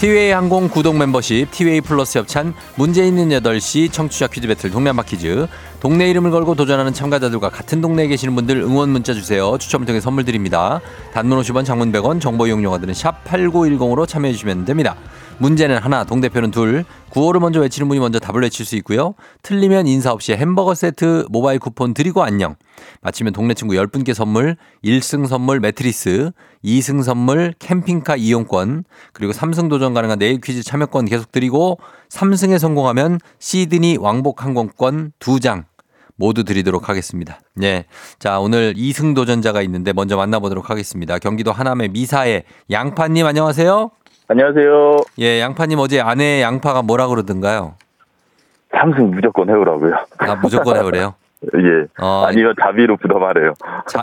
티웨이 항공 구독 멤버십, 티웨이 플러스 협찬, 문제 있는 8시 청취자 퀴즈 배틀 동네 한바 퀴즈. 동네 이름을 걸고 도전하는 참가자들과 같은 동네에 계시는 분들 응원 문자 주세요. 추첨을 통해 선물 드립니다. 단문 50원, 장문 100원, 정보 이용료가 드는 샵 8910으로 참여해 주시면 됩니다. 문제는 하나, 동대표는 둘. 구호를 먼저 외치는 분이 먼저 답을 외칠 수 있고요. 틀리면 인사 없이 햄버거 세트 모바일 쿠폰 드리고 안녕. 마치면 동네 친구 10분께 선물, 1승 선물 매트리스, 2승 선물 캠핑카 이용권, 그리고 3승 도전 가능한 내일 퀴즈 참여권 계속 드리고 3승에 성공하면 시드니 왕복 항공권 2장 모두 드리도록 하겠습니다. 예. 자, 오늘 2승 도전자가 있는데 먼저 만나보도록 하겠습니다. 경기도 하남의 미사의 양파님 안녕하세요. 안녕하세요. 예, 양파님 어제 아내의 양파가 뭐라 그러던가요? 삼승 무조건 해오라고요. 아, 무조건 해오래요? 예. 아니면 자비로 부담하래요.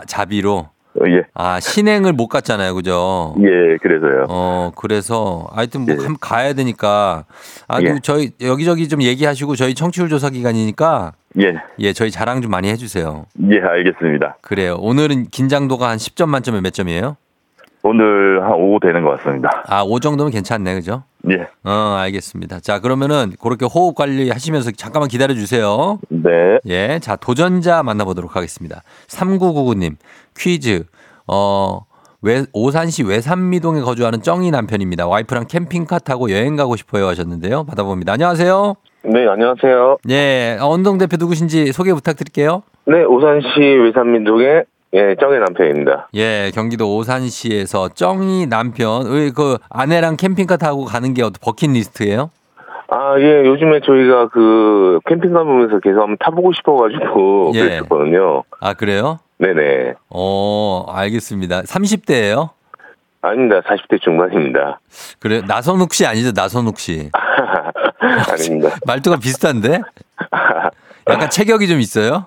자비로? 예. 아, 신행을 못 갔잖아요. 그죠? 예, 그래서요. 그래서 하여튼 뭐 예. 가야 되니까 예. 저희 여기저기 좀 얘기하시고 저희 청취율 조사 기간이니까 예. 예, 저희 자랑 좀 많이 해 주세요. 예, 알겠습니다. 그래요. 오늘은 긴장도가 한 10점 만점에 몇 점이에요? 오늘 한 5 되는 것 같습니다. 아, 5 정도면 괜찮네. 그죠? 예. 알겠습니다. 자, 그러면은 그렇게 호흡 관리 하시면서 잠깐만 기다려 주세요. 네. 예. 자, 도전자 만나보도록 하겠습니다. 3999님. 퀴즈. 오산시 외산미동에 거주하는 정이 남편입니다. 와이프랑 캠핑카 타고 여행 가고 싶어요 하셨는데요. 받아봅니다. 안녕하세요. 네, 안녕하세요. 예. 언동 대표 누구신지 소개 부탁드릴게요. 네, 오산시 외산미동에 예, 정의 남편입니다. 예, 경기도 오산시에서 정의 남편, 그 아내랑 캠핑카 타고 가는 게 버킷리스트예요? 아, 예, 요즘에 저희가 그 캠핑카 보면서 계속 한번 타보고 싶어가지고 예. 그랬었거든요. 아, 그래요? 네네. 알겠습니다. 30대예요? 아닙니다. 40대 중반입니다. 그래요? 나선욱 씨 아니죠? 나선욱 씨. 아닙니다. 말투가 비슷한데? 약간 체격이 좀 있어요?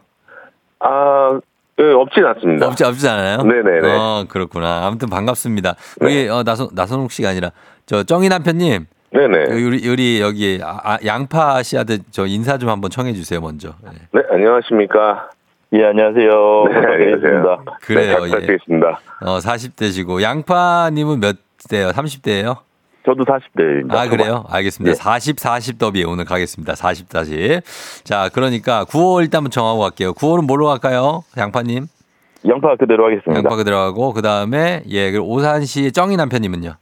아... 예, 없진 않습니다. 없지 않아요? 네네네. 그렇구나. 아무튼 반갑습니다. 네. 우리 나선욱 씨가 아니라 저 정희 남편님. 네네. 우리 여기 양파 씨한테 저 인사 좀 한번 청해 주세요 먼저. 네, 네 안녕하십니까? 예, 안녕하세요. 네, 안녕하세요. 그래요. 네, 부탁드리겠습니다. 예. 40대시고 양파님은 몇 대요? 30대예요? 저도 40대입니다. 아, 그래요? 알겠습니다. 예. 40 더비 오늘 가겠습니다. 40. 자, 그러니까 9월 일단 정하고 갈게요. 9월은 뭘로 갈까요? 양파님. 양파 그대로 하겠습니다. 양파 그대로 하고, 그 다음에, 예, 그리고 오산시 정의 남편님은요?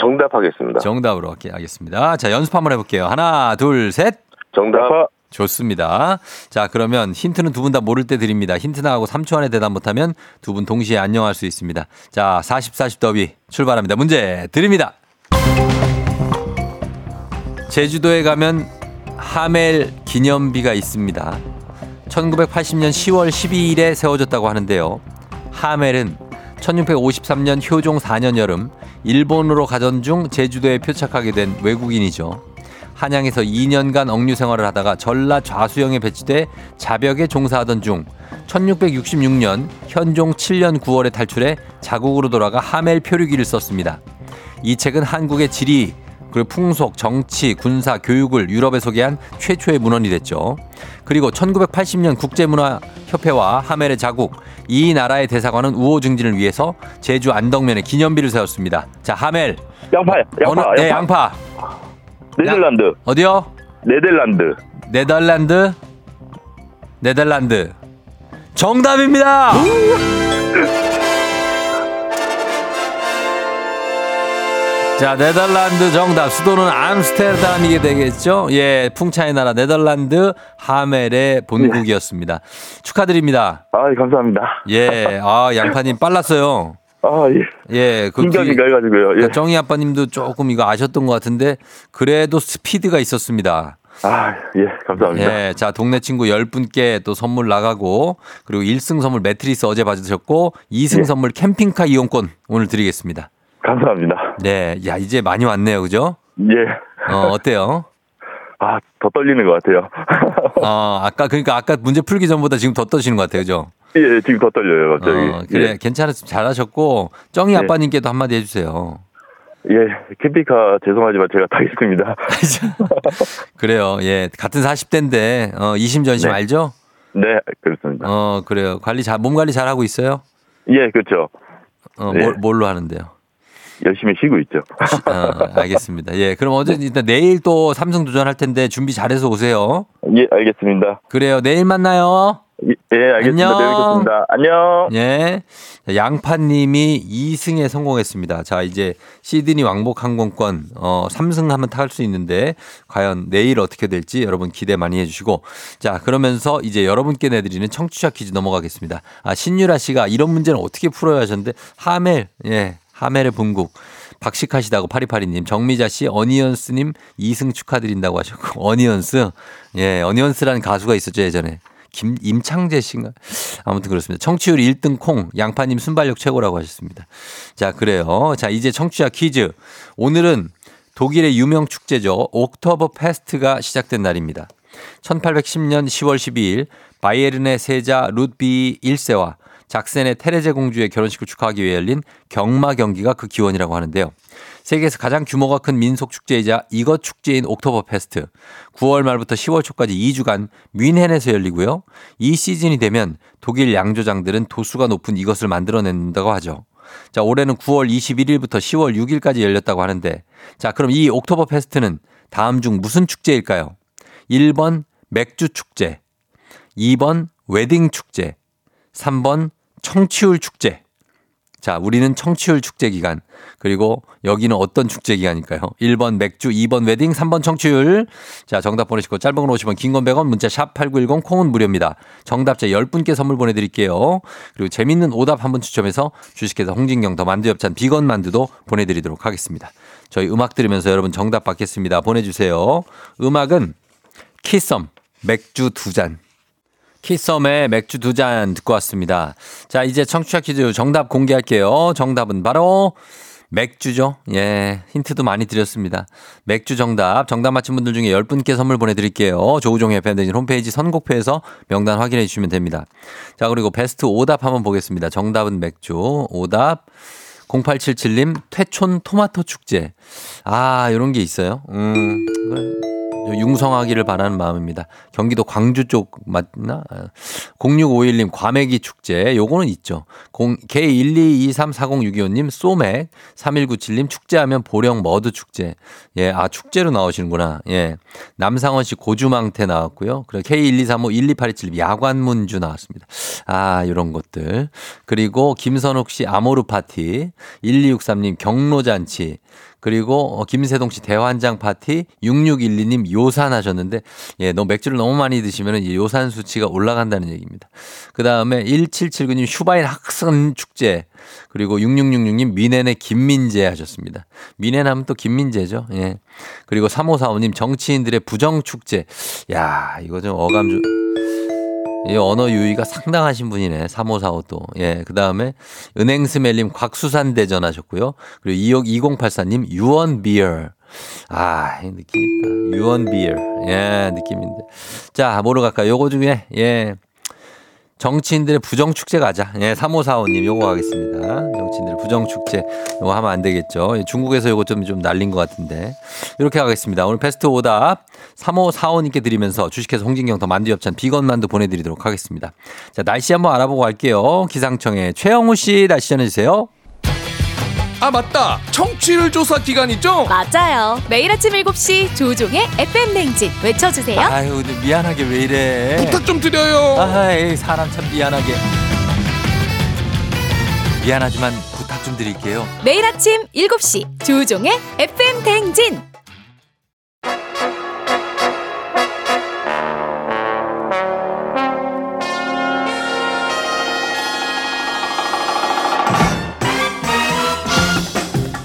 정답 하겠습니다. 정답으로 하겠습니다. 자, 연습 한번 해볼게요. 하나, 둘, 셋. 정답. 좋습니다. 자, 그러면 힌트는 두 분 다 모를 때 드립니다. 힌트 나가고 3초 안에 대답 못하면 두 분 동시에 안녕할 수 있습니다. 자, 40 더비 출발합니다. 문제 드립니다. 제주도에 가면 하멜 기념비가 있습니다. 1980년 10월 12일에 세워졌다고 하는데요. 하멜은 1653년 효종 4년 여름 일본으로 가전 중 제주도에 표착하게 된 외국인이죠. 한양에서 2년간 억류 생활을 하다가 전라 좌수영에 배치돼 자벽에 종사하던 중 1666년 현종 7년 9월에 탈출해 자국으로 돌아가 하멜 표류기를 썼습니다. 이 책은 한국의 지리, 그리고 풍속, 정치, 군사, 교육을 유럽에 소개한 최초의 문헌이 됐죠. 그리고 1980년 국제문화협회와 하멜의 자국, 이 나라의 대사관은 우호 증진을 위해서 제주 안덕면에 기념비를 세웠습니다. 자, 하멜. 양파. 네, 양파. 네덜란드. 어디요? 네덜란드. 정답입니다. 자, 네덜란드 정답. 수도는 암스테르담이게 되겠죠. 예, 풍차의 나라 네덜란드 하멜의 본국이었습니다. 예. 축하드립니다. 아, 감사합니다. 예, 아, 양파님 빨랐어요. 아, 예. 예, 그 긴장이가 해가지고요. 예. 정희 아빠님도 조금 이거 아셨던 것 같은데 그래도 스피드가 있었습니다. 아, 예, 감사합니다. 예, 자, 동네 친구 10분께 또 선물 나가고, 그리고 1승 선물 매트리스 어제 받으셨고, 2승 예. 선물 캠핑카 이용권 오늘 드리겠습니다. 감사합니다. 네, 야, 이제 많이 왔네요, 그죠? 예. 어때요? 아, 더 떨리는 것 같아요. 아까 문제 풀기 전보다 지금 더 떨리시는 것 같아요, 그죠? 예, 지금 더 떨려요, 갑자기. 그래, 예. 괜찮았으면 잘하셨고, 정희 아빠님께도 한마디 해주세요. 예, 캠핑카 죄송하지만 제가 타겠습니다. 그래요, 예, 같은 40대인데 이심전심 네. 알죠? 네, 그렇습니다. 그래요, 몸 관리 잘 하고 있어요? 예, 그렇죠. 예. 뭘로 하는데요? 열심히 쉬고 있죠. 알겠습니다. 예, 그럼 일단 내일 또 삼성 도전할 텐데 준비 잘해서 오세요. 예, 알겠습니다. 그래요, 내일 만나요. 예, 알겠습니다. 안녕. 내일 뵙겠습니다. 안녕. 예, 양파님이 2승에 성공했습니다. 자, 이제 시드니 왕복 항공권 3승 하면 탈 수 있는데 과연 내일 어떻게 될지 여러분 기대 많이 해주시고, 자, 그러면서 이제 여러분께 내드리는 청취자 퀴즈 넘어가겠습니다. 아, 신유라 씨가 이런 문제는 어떻게 풀어야 하셨는데 하멜, 예. 하멜의 본국 박식하시다고 8282님, 정미자씨 어니언스님 2승 축하드린다고 하셨고, 어니언스, 예, 어니언스라는 가수가 있었죠 예전에. 임창재씨인가, 아무튼 그렇습니다. 청취율 1등 콩, 양파님 순발력 최고라고 하셨습니다. 자, 그래요. 자, 이제 청취자 퀴즈. 오늘은 독일의 유명 축제죠, 옥토버 페스트가 시작된 날입니다. 1810년 10월 12일 바이에른의 세자 루드비 1세와 작센의 테레제 공주의 결혼식을 축하하기 위해 열린 경마 경기가 그 기원이라고 하는데요. 세계에서 가장 규모가 큰 민속축제이자 이것축제인 옥토버페스트. 9월 말부터 10월 초까지 2주간 뮌헨에서 열리고요. 이 시즌이 되면 독일 양조장들은 도수가 높은 이것을 만들어낸다고 하죠. 자, 올해는 9월 21일부터 10월 6일까지 열렸다고 하는데, 자, 그럼 이 옥토버페스트는 다음 중 무슨 축제일까요? 1번 맥주축제, 2번 웨딩축제, 3번 청취율축제. 자, 우리는 청취율 축제 기간. 그리고 여기는 어떤 축제 기간일까요? 1번 맥주, 2번 웨딩, 3번 청취율. 자, 정답 보내시고 짧은 건 50원, 긴 건 100원, 문자 샵 8910, 콩은 무료입니다. 정답자 10분께 선물 보내드릴게요. 그리고 재밌는 오답 한 분 추첨해서 주식회사 홍진경 더 만두엽찬 비건 만두도 보내드리도록 하겠습니다. 저희 음악 들으면서 여러분 정답 받겠습니다. 보내주세요. 음악은 키썸, 맥주 2잔. 키썸의 맥주 2잔 듣고 왔습니다. 자, 이제 청취자 퀴즈 정답 공개할게요. 정답은 바로 맥주죠. 예, 힌트도 많이 드렸습니다. 맥주 정답 맞힌 분들 중에 10분께 선물 보내드릴게요. 조우종의 FM대행진 홈페이지 선곡표에서 명단 확인해 주시면 됩니다. 자, 그리고 베스트 오답 한번 보겠습니다. 정답은 맥주. 오답 0877님 퇴촌 토마토 축제. 아, 이런 게 있어요. 융성하기를 바라는 마음입니다. 경기도 광주 쪽 맞나? 0651님 과메기 축제 요거는 있죠. K12234065님 소맥 3197님 축제하면 보령 머드 축제. 예, 아 축제로 나오시는구나. 예, 남상원씨 고주망태 나왔고요. 그리고 K123512827 야관문주 나왔습니다. 아, 이런 것들. 그리고 김선욱씨 아모르 파티, 1263님 경로잔치, 그리고 김세동씨 대환장 파티, 6612님 요산하셨는데, 예, 너무 맥주를 너무 많이 드시면 이 요산 수치가 올라간다는 얘기입니다. 그 다음에 1779님 슈바인 학생 축제, 그리고 6666님 미넨의 김민재 하셨습니다. 미넨 하면 또 김민재죠. 예. 그리고 3545님 정치인들의 부정 축제. 야, 이거 좀 어감 좀. 이 언어 유의가 상당하신 분이네. 3545도. 예. 그 다음에 은행스멜님 곽수산 대전 하셨고요. 그리고 2084님 유언비어. 아, 느낌 있다. 유언비어. 예, 느낌인데. 자, 뭐로 갈까요? 요거 중에, 예. 정치인들의 부정축제 가자. 예, 3545님 요거 가겠습니다. 정치인들의 부정축제. 요거 하면 안 되겠죠. 중국에서 요거 좀 날린 것 같은데. 이렇게 가겠습니다. 오늘 베스트 오답 3545님께 드리면서 주식회사 홍진경 더 만두엽찬 비건만두 보내드리도록 하겠습니다. 자, 날씨 한번 알아보고 갈게요. 기상청에 최영호 씨 날씨 전해주세요. 아, 맞다. 청취율 조사 기간이죠? 맞아요. 매일 아침 7시 조우종의 FM대행진 외쳐주세요. 아유, 미안하게 왜 이래. 부탁 좀 드려요. 아이, 사람 참 미안하게. 미안하지만 부탁 좀 드릴게요. 매일 아침 7시 조우종의 FM대행진.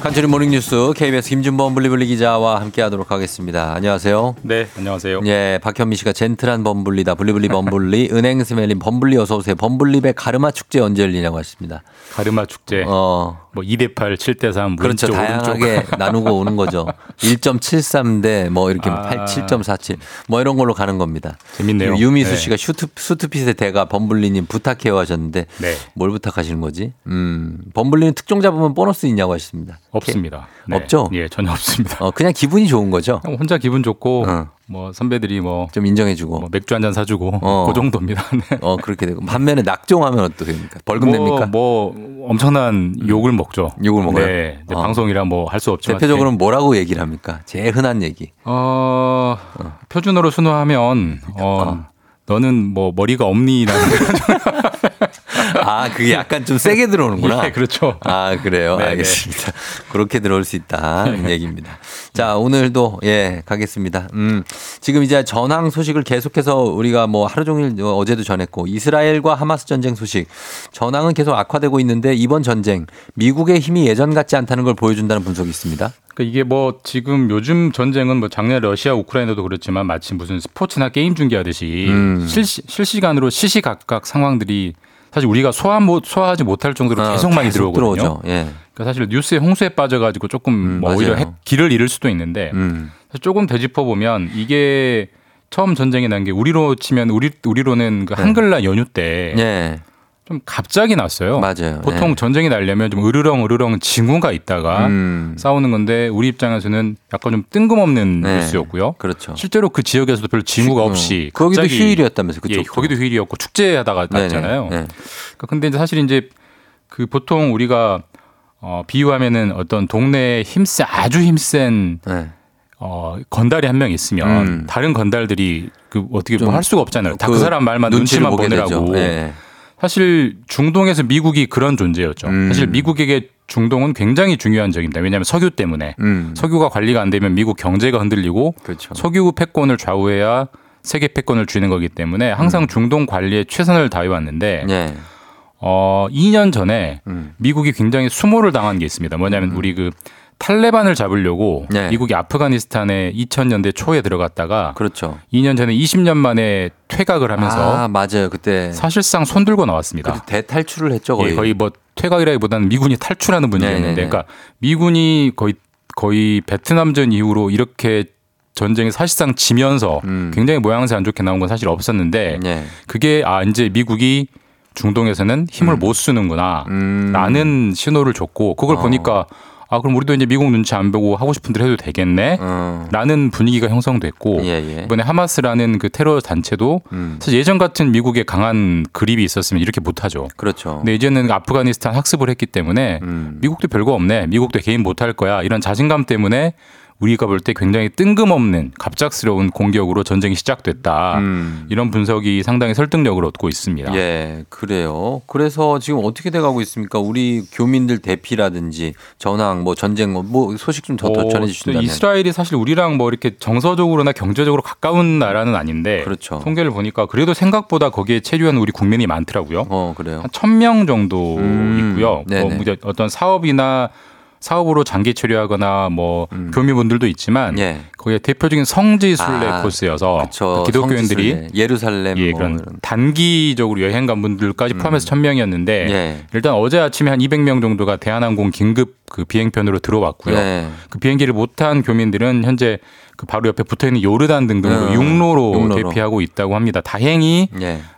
간추린 모닝뉴스 KBS 김준범 블리블리 기자와 함께하도록 하겠습니다. 안녕하세요. 네, 안녕하세요. 예, 박현미 씨가 젠틀한 범블리다. 블리블리 범블리. 은행 스멜린 범블리 어서 오세요. 범블리의 가르마 축제 언제 열리냐고 하십니다. 가르마 축제. 뭐 2대8, 7대3, 그렇죠. 왼쪽, 다양하게 오른쪽. 나누고 오는 거죠. 1.73대 뭐 이렇게 8, 7.47 뭐 이런 걸로 가는 겁니다. 재밌네요. 유미수 네. 씨가 수트핏의 대가 범블리님 부탁해요 하셨는데 네. 뭘 부탁하시는 거지? 범블리는 특종 잡으면 보너스 있냐고 하셨습니다. 없습니다. 네. 없죠? 예, 전혀 없습니다. 그냥 기분이 좋은 거죠. 혼자 기분 좋고. 뭐 선배들이 뭐 좀 인정해주고 뭐 맥주 한잔 사주고 그 정도입니다. 네. 그렇게 되고 반면에 낙종하면 어떻습니까? 벌금 됩니까? 뭐 엄청난 욕을 먹죠. 욕을 먹어요. 네, 방송이라 뭐 할 수 없지만 대표적으로는 뭐라고 얘기를 합니까? 제일 흔한 얘기. 표준어로 순화하면 너는 뭐 머리가 없니라는. 아, 그게 약간 좀 세게 들어오는구나. 네, 예, 그렇죠. 아, 그래요. 네, 알겠습니다. 네. 그렇게 들어올 수 있다는 얘기입니다. 자, 오늘도 예 가겠습니다. 지금 이제 전황 소식을 계속해서 우리가 뭐 하루 종일 어제도 전했고 이스라엘과 하마스 전쟁 소식. 전황은 계속 악화되고 있는데 이번 전쟁 미국의 힘이 예전 같지 않다는 걸 보여준다는 분석이 있습니다. 그러니까 이게 뭐 지금 요즘 전쟁은 뭐 작년 러시아 우크라이나도 그렇지만 마치 무슨 스포츠나 게임 중계하듯이 실시간으로 시시각각 상황들이 사실 우리가 소화하지 못할 정도로 계속 많이 들어오거든요. 예. 그러니까 사실 뉴스의 홍수에 빠져가지고 조금 뭐 오히려 길을 잃을 수도 있는데 조금 되짚어 보면 이게 처음 전쟁이 난 게 우리로 치면 우리로는 그 한글날 연휴 때. 예. 좀 갑자기 났어요. 맞아요. 보통 네. 전쟁이 나려면 좀 으르렁 징후가 있다가 싸우는 건데 우리 입장에서는 약간 좀 뜬금없는 네. 뉴스였고요. 그렇죠. 실제로 그 지역에서도 별로 징후가 없이 거기도 휴일이었다면서 그쪽. 예, 거기도 휴일이었고 축제하다가 났잖아요. 네. 근데 이제 사실 이제 그 보통 우리가 비유하면은 어떤 동네에 힘센 아주 힘센 네. 건달이 한 명 있으면 다른 건달들이 그 어떻게 뭐 할 수가 없잖아요. 다 그 사람 말만 눈치만 보느라고. 사실 중동에서 미국이 그런 존재였죠. 사실 미국에게 중동은 굉장히 중요한 지역입니다. 왜냐하면 석유 때문에. 석유가 관리가 안 되면 미국 경제가 흔들리고 그렇죠. 석유 패권을 좌우해야 세계 패권을 쥐는 거기 때문에 항상 중동 관리에 최선을 다해왔는데 네. 2년 전에 미국이 굉장히 수모를 당한 게 있습니다. 뭐냐면 우리 그 탈레반을 잡으려고 네. 미국이 아프가니스탄에 2000년대 초에 들어갔다가 그렇죠. 2년 전에 20년 만에 퇴각을 하면서 맞아요. 그때 사실상 손 들고 나왔습니다. 대탈출을 했죠. 거의. 예, 거의 뭐 퇴각이라기보다는 미군이 탈출하는 분위기였는데 그러니까 미군이 거의 베트남전 이후로 이렇게 전쟁이 사실상 지면서 굉장히 모양새 안 좋게 나온 건 사실 없었는데 그게 이제 미국이 중동에서는 힘을 못 쓰는구나 라는 신호를 줬고 그걸 보니까 그럼 우리도 이제 미국 눈치 안 보고 하고 싶은 대로 해도 되겠네? 라는 분위기가 형성됐고 이번에 하마스라는 그 테러 단체도 사실 예전 같은 미국의 강한 그립이 있었으면 이렇게 못하죠. 그렇죠. 근데 이제는 아프가니스탄 학습을 했기 때문에 미국도 별거 없네. 미국도 개인 못할 거야. 이런 자신감 때문에 우리가 볼 때 굉장히 뜬금없는 갑작스러운 공격으로 전쟁이 시작됐다. 이런 분석이 상당히 설득력을 얻고 있습니다. 예, 그래요. 그래서 지금 어떻게 돼가고 있습니까? 우리 교민들 대피라든지 전황, 뭐 전쟁, 뭐 소식 좀 더 전해 주신다면. 이스라엘이 사실 우리랑 뭐 이렇게 정서적으로나 경제적으로 가까운 나라는 아닌데 그렇죠. 통계를 보니까 그래도 생각보다 거기에 체류한 우리 국민이 많더라고요. 그래요. 한 1,000명 정도 있고요. 뭐 어떤 사업으로 장기 체류하거나 뭐 교미분들도 있지만 거기에 대표적인 성지 순례 코스여서 그쵸. 기독교인들이 성지순례. 예루살렘 뭐 그런 단기적으로 여행 간 분들까지 포함해서 1,000명이었는데 일단 어제 아침에 한 200명 정도가 대한항공 긴급 그 비행편으로 들어왔고요. 그 비행기를 못 탄 교민들은 현재 그 바로 옆에 붙어 있는 요르단 등등으로 육로로 대피하고 있다고 합니다. 다행히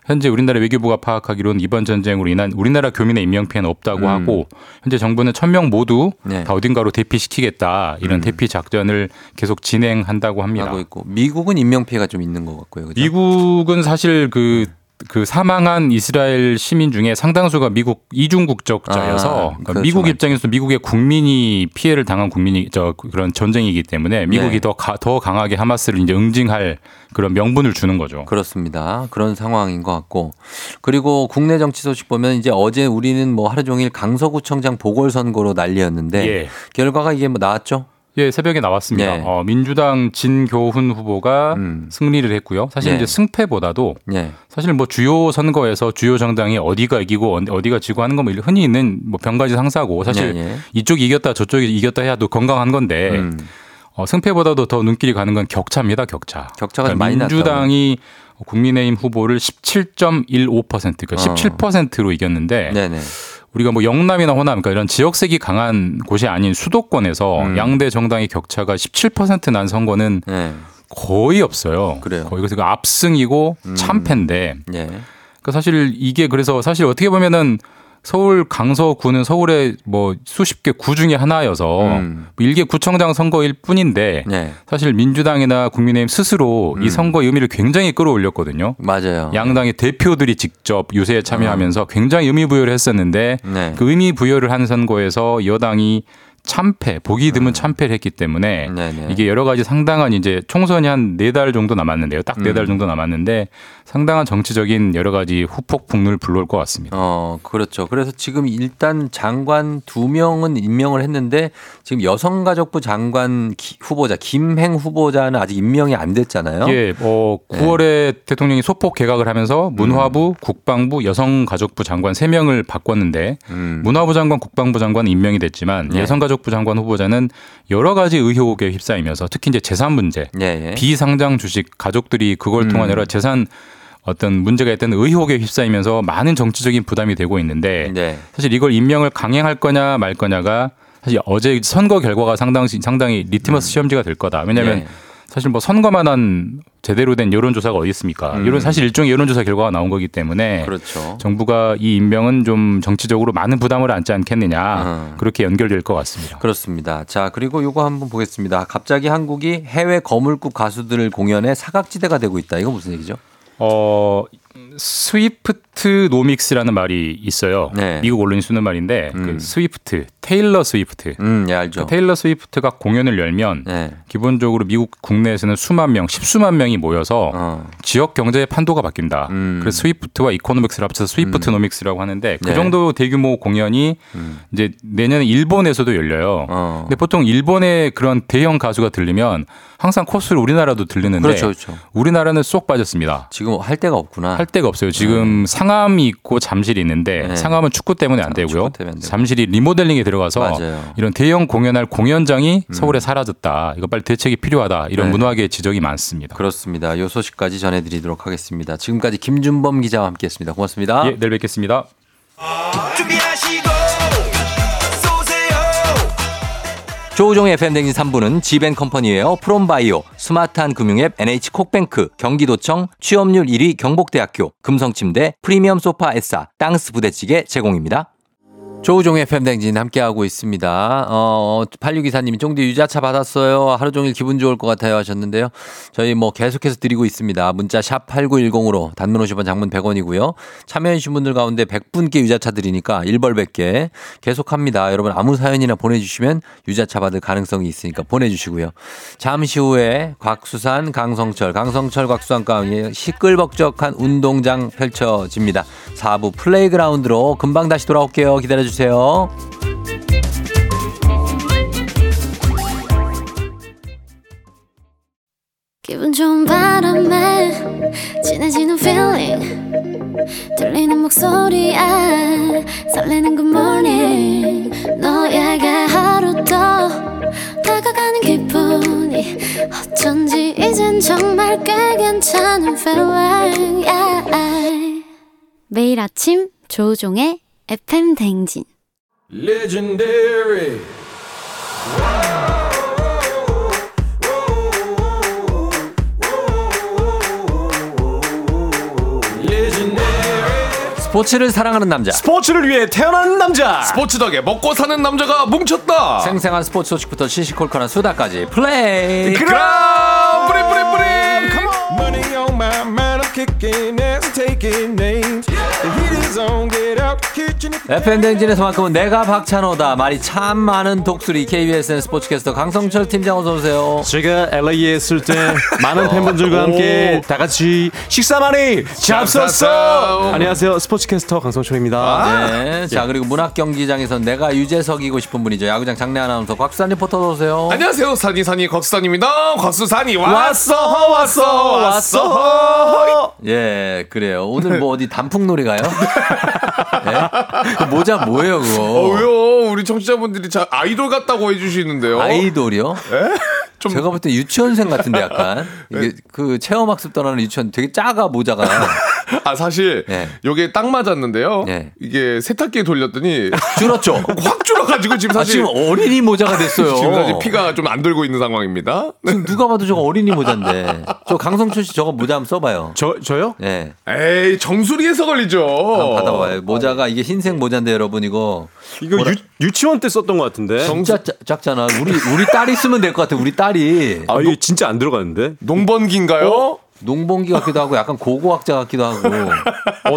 현재 우리나라 외교부가 파악하기로는 이번 전쟁으로 인한 우리나라 교민의 인명피해는 없다고 하고 현재 정부는 1,000명 모두 다 어딘가로 대피시키겠다 이런 대피 작전을 계속 진행한다고 합니다. 하고 있고. 미국은 인명피해가 좀 있는 것 같고요. 그렇죠? 미국은 사실 그 사망한 이스라엘 시민 중에 상당수가 미국 이중국적자여서 그러니까 그렇죠. 미국 입장에서 미국의 국민이 피해를 당한 국민이 그런 전쟁이기 때문에 미국이 더 강하게 하마스를 이제 응징할 그런 명분을 주는 거죠. 그렇습니다. 그런 상황인 것 같고 그리고 국내 정치 소식 보면 이제 어제 우리는 뭐 하루 종일 강서구청장 보궐선거로 난리였는데 결과가 이게 뭐 나왔죠? 예, 새벽에 나왔습니다. 민주당 진교훈 후보가 승리를 했고요. 사실 이제 승패보다도 사실 뭐 주요 선거에서 주요 정당이 어디가 이기고 어디가 지고 하는 건 뭐 흔히 있는 뭐 병가지 상사고 사실 이쪽이 이겼다 저쪽이 이겼다 해도 건강한 건데 승패보다도 더 눈길이 가는 건 격차입니다. 격차가 그러니까 많이 났다. 민주당이 국민의힘 후보를 17.15% 그러니까 17%로 이겼는데 우리가 뭐 영남이나 호남 그러니까 이런 지역색이 강한 곳이 아닌 수도권에서 양대 정당의 격차가 17% 난 선거는 거의 없어요. 그래요. 거의 그래서 압승이고 참패인데 그러니까 사실 이게 그래서 사실 어떻게 보면은 서울 강서구는 서울의 뭐 수십 개 구 중에 하나여서 일개 구청장 선거일 뿐인데 사실 민주당이나 국민의힘 스스로 이 선거의 의미를 굉장히 끌어올렸거든요. 맞아요. 양당의 대표들이 직접 유세에 참여하면서 굉장히 의미 부여를 했었는데 그 의미 부여를 한 선거에서 여당이 참패, 보기 드문 참패를 했기 때문에 이게 여러 가지 상당한 이제 총선이 한 4달 정도 남았는데요. 딱 4달 정도 남았는데 상당한 정치적인 여러 가지 후폭풍을 불러올 것 같습니다. 그렇죠. 그래서 지금 일단 장관 2명은 임명을 했는데 지금 여성가족부 장관 후보자 김행 후보자는 아직 임명이 안 됐잖아요. 예, 9월에 대통령이 소폭 개각을 하면서 문화부, 국방부, 여성가족부 장관 3명을 바꿨는데 문화부 장관, 국방부 장관 임명이 됐지만 여성가족 부장관 후보자는 여러 가지 의혹에 휩싸이면서 특히 이제 재산 문제, 비상장 주식 가족들이 그걸 통한 여러 재산 어떤 문제가 있던 의혹에 휩싸이면서 많은 정치적인 부담이 되고 있는데 사실 이걸 임명을 강행할 거냐 말 거냐가 사실 어제 선거 결과가 상당히 리트머스 시험지가 될 거다. 왜냐하면 사실 뭐 선거만한 제대로 된 여론조사가 어디 있습니까? 이런 사실 일종의 여론조사 결과가 나온 거기 때문에 그렇죠. 정부가 이 임명은 좀 정치적으로 많은 부담을 안지 않겠느냐 그렇게 연결될 것 같습니다. 그렇습니다. 자 그리고 이거 한번 보겠습니다. 갑자기 한국이 해외 거물급 가수들 공연에 사각지대가 되고 있다. 이거 무슨 얘기죠? 스위프트 노믹스라는 말이 있어요. 네. 미국 언론이 쓰는 말인데 그 스위프트, 테일러 스위프트. 예, 알죠. 테일러 스위프트가 공연을 열면 네. 기본적으로 미국 국내에서는 수만 명, 십수만 명이 모여서 지역 경제의 판도가 바뀐다. 그래서 스위프트와 이코노믹스를 합쳐서 스위프트 노믹스라고 하는데 그 정도 대규모 공연이 이제 내년에 일본에서도 열려요. 근데 보통 일본의 그런 대형 가수가 들리면 항상 코스를 우리나라도 들리는데 그렇죠, 그렇죠. 우리나라는 쏙 빠졌습니다. 지금 할 데가 없구나. 할 데가 없어요. 지금 상암이 있고 잠실이 있는데 네. 상암은 축구 때문에 안 되고요. 잠실이 리모델링에 들어가서 맞아요. 이런 대형 공연할 공연장이 서울에 사라졌다. 이거 빨리 대책이 필요하다. 이런 네. 문화계의 지적이 많습니다. 그렇습니다. 이 소식까지 전해드리도록 하겠습니다. 지금까지 김준범 기자와 함께했습니다. 고맙습니다. 예, 내일 뵙겠습니다. 조우종의 FM대행진 3부는 지벤컴퍼니웨어, 프롬바이오, 스마트한 금융앱 NH콕뱅크, 경기도청, 취업률 1위 경북대학교, 금성침대, 프리미엄 소파 에싸, 땅스 부대찌개 제공입니다. 조우종의 FM대행진 함께하고 있습니다. 8624님이 쫑디 유자차 받았어요. 하루 종일 기분 좋을 것 같아요 하셨는데요. 저희 뭐 계속해서 드리고 있습니다. 문자 샵 8910으로 단문 50원 장문 100원이고요. 참여해주신 분들 가운데 100분께 유자차 드리니까 1벌 100개 계속합니다. 여러분 아무 사연이나 보내주시면 유자차 받을 가능성이 있으니까 보내주시고요. 잠시 후에 곽수산, 강성철, 곽수산 가운데 시끌벅적한 운동장 펼쳐집니다. 4부 플레이그라운드로 금방 다시 돌아올게요. 기다려주세요. 기분 좋은 바람에 진해지는 feeling 들리는 목소리에 설레는 good morning 너에게 하루 더 다가가는 기분이 어쩐지 이젠 정말 꽤 괜찮은 feeling yeah. 매일 아침 조우종의 FM 대행진. Legendary. 스포츠를 사랑하는 남자, 스포츠를 위해 태어난 남자, 스포츠 덕에 먹고 사는 남자가 뭉쳤다. 생생한 스포츠 소식부터 시시콜콜한 수다까지 플레이. 그럼 뿌리. Come on. Money on my mind, I'm kicking ass, taking names. The heat is on. FM대행진에서만큼은 내가 박찬호다. 말이 참 많은 독수리 KBSN 스포츠캐스터 강성철 팀장 어서오세요. 제가 LA에 있을 때 많은 팬분들과 함께 다같이 식사 많이 잡섰어. 안녕하세요, 스포츠캐스터 강성철입니다. 네. 자, 그리고 문학경기장에서 내가 유재석이고 싶은 분이죠. 야구장 장내 아나운서 곽수산 리포터 어서오세요. 안녕하세요, 산이 곽수산입니다. 곽수산이 왔어. 예, 그래요. 오늘 뭐 어디 단풍놀이가요? 네? 그 모자 뭐예요 그거? 왜요? 우리 청취자분들이 참 아이돌 같다고 해주시는데요. 아이돌이요? 좀... 제가 볼 때 유치원생 같은데 약간 이게 그 체험학습 떠나는 유치원 되게 작아 모자가. 아 사실 이게 딱 맞았는데요. 이게 세탁기에 돌렸더니 줄었죠. 확 줄어가지고 지금 사실 지금 어린이 모자가 됐어요. 지금 사실 피가 좀 안 돌고 있는 상황입니다. 지금 누가 봐도 저거 어린이 모자인데. 저 강성철 씨 저거 모자 한번 써봐요. 저요? 네. 에이 정수리에서 걸리죠. 한번 받아봐요. 모자가 이게 흰색 모자인데 여러분 이거 유치원 때 썼던 것 같은데. 진짜 작잖아. 우리 딸이 쓰면 될 것 같아. 우리 딸이. 아 이게 진짜 안 들어가는데? 농번기인가요? 농번기 같기도 하고 약간 고고학자 같기도 하고.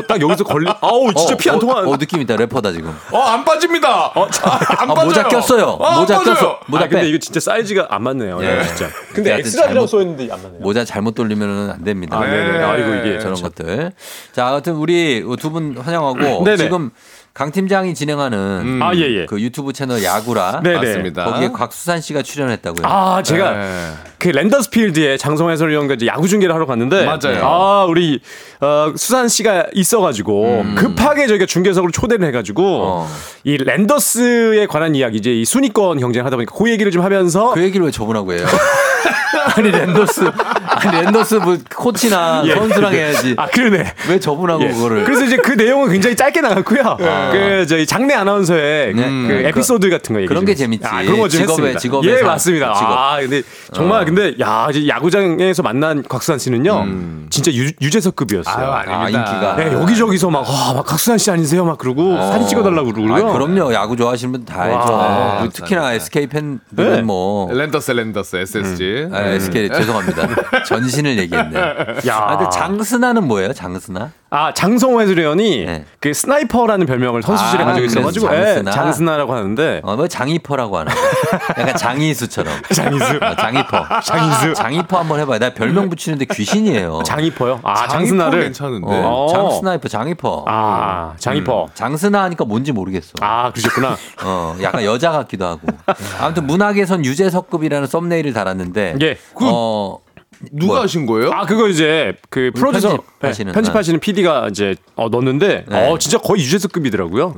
딱 여기서 걸리. 아우 진짜 피 안 통하는. 느낌 있다. 래퍼다 지금. 안 빠집니다. 안 빠져요. 모자 꼈어요. 모자 꼈어. 모자 빼. 근데 이거 진짜 사이즈가 안 맞네요. 예. 진짜. 근데 X라고 써 있는데 안 맞네요. 모자 잘못 돌리면은 안 됩니다. 네. 아이고 이게 저런 것들. 자, 아무튼 우리 두 분 환영하고 지금. 강 팀장이 진행하는 그 유튜브 채널 야구라 맞습니다. 거기에 곽수산 씨가 출연했다고요. 아 제가 그 랜더스필드에 장성호 해설위원과 이제 야구 중계를 하러 갔는데 맞아요. 아 우리 수산 씨가 있어가지고 급하게 저희가 중계석으로 초대를 해가지고 이 랜더스에 관한 이야기, 이제 이 순위권 경쟁하다 보니까 그 얘기를 좀 하면서. 그 얘기를 왜 저분하고 해요? 아니 랜더스 뭐 코치나 예. 선수랑 해야지. 아 그러네. 왜 저분하고 예. 그거를. 그래서 이제 그 내용은 굉장히 짧게 나갔고요. 아. 그 저희 장내 아나운서의 네. 그 에피소드 같은 거 얘기. 그런 게 재밌지. 아, 그런 거 직업에. 예 맞습니다. 직업. 아 근데 정말 근데 야 이제 야구장에서 만난 곽수산 씨는요 진짜 유재석급이었어요. 아 인기가. 네, 여기저기서 막 곽수산 씨 아니세요? 막 그러고 사진 찍어달라고 그러고요. 아, 그럼요. 야구 좋아하시는 분 다 알죠. 아, 네. 특히나 SK 팬들은 네. 뭐. 랜더스 SSG. 아, SK 죄송합니다. 전신을 얘기했네. 야, 아, 근데 장스나는 뭐예요? 장스나? 아 장성호 해설위원이 네. 그 스나이퍼라는 별명을 선수실에 가지고 있어가지고 장스나라고 하는데. 어, 뭐 장이퍼라고 하나? 약간 장이수처럼. 장이퍼. 장이퍼 한번 해봐요. 나 별명 붙이는데 귀신이에요. 장이퍼요? 아 장스나를. 괜찮은데. 장스나이퍼, 장이퍼. 아 장이퍼. 장스나 하니까 뭔지 모르겠어. 아 그러셨구나. 약간 여자 같기도 하고. 아무튼 문학에선 유재석급이라는 썸네일을 달았는데. 예. 누가 뭐야? 하신 거예요? 아 그거 이제 그 프로듀서 편집하시는 PD가 이제 넣었는데 네. 진짜 거의 유재석급이더라고요.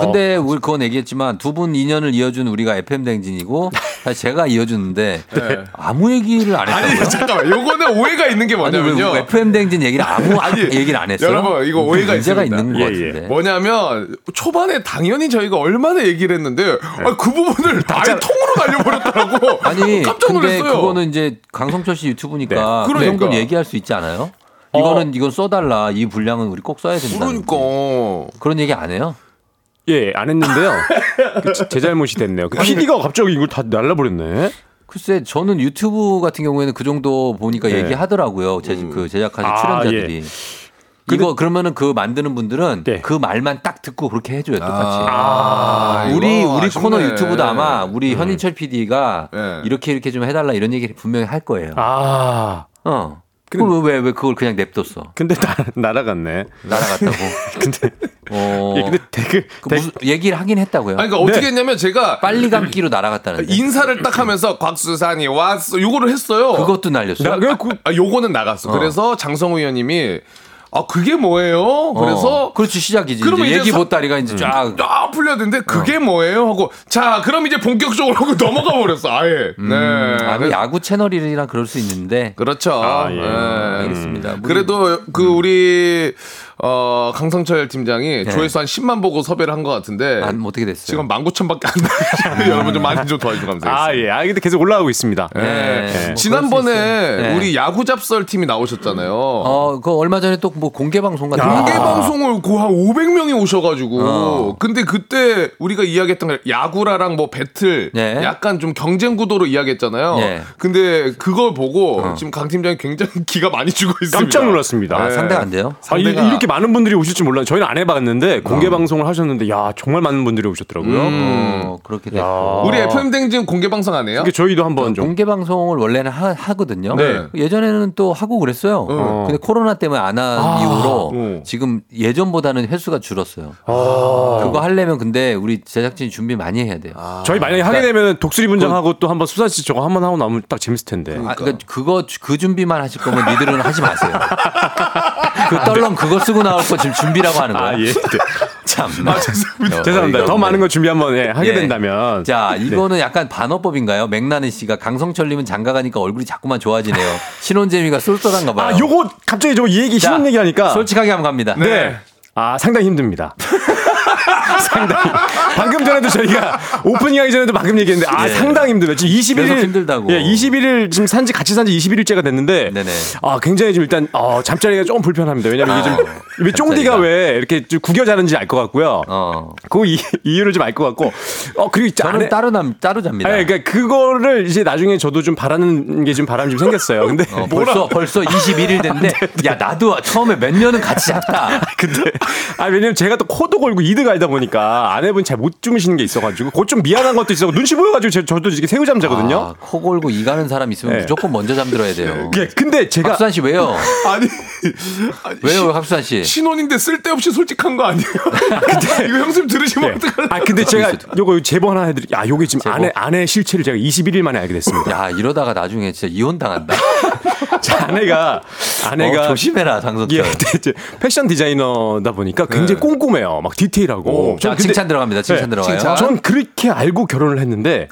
근데 우리 그건 얘기했지만 두 분 인연을 이어준 우리가 FM 댕진이고 사실 제가 이어줬는데 네. 아무 얘기를 안 했어요. 아니 잠깐만 요거는 오해가 있는 게 뭐냐면요. 아니, FM 댕진 얘기를 얘기를 안 했어요. 여러분 이거 오해가 문제가 있습니다. 있는 것 같은데. 예. 뭐냐면 초반에 당연히 저희가 얼마나 얘기를 했는데 네. 그 부분을 아예 통으로 날려버렸더라고. 아니 깜짝 놀랐어요. 근데 그거는 이제 강성철 씨 유튜브 보니까 네. 그러니까. 이 정도는 얘기할 수 있지 않아요? 이건 써달라. 이 분량은 우리 꼭 써야 된다. 그러니까 그런 얘기 안 해요? 예, 안 했는데요. 제 잘못이 됐네요. PD가 갑자기 이걸 다 날라버렸네. 글쎄, 저는 유튜브 같은 경우에는 그 정도 보니까 네. 얘기하더라고요. 그 제작하신 출연자들이. 예. 이거 그러면은 그 만드는 분들은 네. 그 말만 딱 듣고 그렇게 해줘요 똑같이. 우리 코너 유튜브도 아마 우리 현인철 PD가 네. 이렇게 좀 해달라 이런 얘기를 분명히 할 거예요. 그럼 왜 그걸 그냥 냅뒀어? 근데 날아갔네. 날아갔다고. 근데 되게 무슨 얘기를 하긴 했다고요. 아니, 그러니까 네. 어떻게 했냐면 제가 빨리 감기로 날아갔다는 인사를 딱 하면서 곽수산이 왔어. 요거를 했어요. 그것도 날렸어요. 요거는 나갔어. 그래서 장성우 의원님이 그게 뭐예요? 그래서. 그렇지, 시작이지. 그러면 이제 얘기 보따리가 이제 쫙 풀렸는데, 그게 뭐예요? 하고, 자, 그럼 이제 본격적으로 하고 넘어가 버렸어, 아예. 네. 야구 채널이라 그럴 수 있는데. 그렇죠. 예. 네. 알겠습니다. 그래도 우리, 강성철 팀장이 네. 조회수 한 10만 보고 섭외를 한 것 같은데. 어떻게 됐어요? 지금 19,000밖에 안 나가요. 여러분 좀 많이 좀 도와주셔서 감사합니다. 예. 근데 계속 올라가고 있습니다. 네. 뭐 지난번에 우리 야구 잡설 팀이 나오셨잖아요. 그거 얼마 전에 또 뭐 공개방송 같은 거. 공개방송을 한 500명이 오셔가지고. 근데 그때 우리가 이야기했던 게 야구라랑 뭐 배틀. 네. 약간 좀 경쟁 구도로 이야기했잖아요. 네. 근데 그걸 보고 지금 강 팀장이 굉장히 기가 많이 죽어 있습니다. 깜짝 놀랐습니다. 네. 상대가 안 돼요? 이렇게 많은 분들이 오실 줄 몰라요. 저희는 안 해봤는데 공개 방송을 하셨는데 정말 많은 분들이 오셨더라고요. 그렇게 됐고. 우리 FM대행진 공개 방송 안 해요? 그러니까 저희도 한번 좀 공개 방송을 원래는 하거든요. 네. 예전에는 또 하고 그랬어요. 근데 코로나 때문에 안 한 이후로 지금 예전보다는 횟수가 줄었어요. 그거 하려면 근데 우리 제작진이 준비 많이 해야 돼요. 저희 만약에 하게 되면 독수리 분장하고 또 한번 수산 씨 저거 한번 하고 나면 딱 재밌을 텐데. 그러니까 그거 그 준비만 하실 거면 니들은 하지 마세요. 그 떨렁 그거 쓰고 나올 거 지금 준비라고 하는 거야. 예. 참. 죄송합니다. 더 많은 거 준비 한번 하게 된다면. 자, 이거는 약간 반어법인가요? 맥나는 씨가 강성철님은 장가가니까 얼굴이 자꾸만 좋아지네요. 신혼재미가 쏠쏠한가 봐요. 요거 갑자기 저거 신혼 얘기 하니까. 솔직하게 한번 갑니다. 네. 상당히 힘듭니다. 상당히. 방금 전에도 저희가 오프닝 하기 전에도 방금 얘기했는데 상당히 힘들어요. 지금 21일 힘들다고. 예, 21일 지금 같이 산지 21일째가 됐는데 네네. 굉장히 지금 일단 잠자리가 좀 불편합니다. 왜냐면 이게 지금 왜 쫑디가 왜 이렇게 좀 구겨 자는지 알 것 같고요. 그 이유를 좀 알 것 같고. 그리고 저는 따로 잡니다. 그러니까 그거를 이제 나중에 저도 좀 바라는 게 좀 바람이 좀 생겼어요. 근데 벌써 21일 됐는데 야 나도 처음에 몇 년은 같이 잤다. 근데 왜냐면 제가 또 코도 골고 이득 알다 보니까 아내분 잘 못 주무시는 게 있어가지고 그거 좀 미안한 것도 있어서 눈치 보여가지고 저도 이게 새우 잠자거든요. 코 골고 이 가는 사람 있으면 무조건 먼저 잠들어야 돼요. 근데 제가 합수산 씨 왜요? 아니 왜요 합수산 씨? 신혼인데 쓸데없이 솔직한 거 아니에요? 근데 이거 형수님 들으시면 어떡하나? 근데 제가 요거 제보 하나 해드릴게요. 요게 지금 아내 실체를 제가 21일 만에 알게 됐습니다. 야 이러다가 나중에 진짜 이혼 당한다. 아내가 조심해라 장성철. 패션 디자이너다 보니까 굉장히 꼼꼼해요. 막 디테일 디테일하고. 자, 칭찬 들어갑니다. 칭찬 들어가요. 칭찬. 전 그렇게 알고 결혼을 했는데.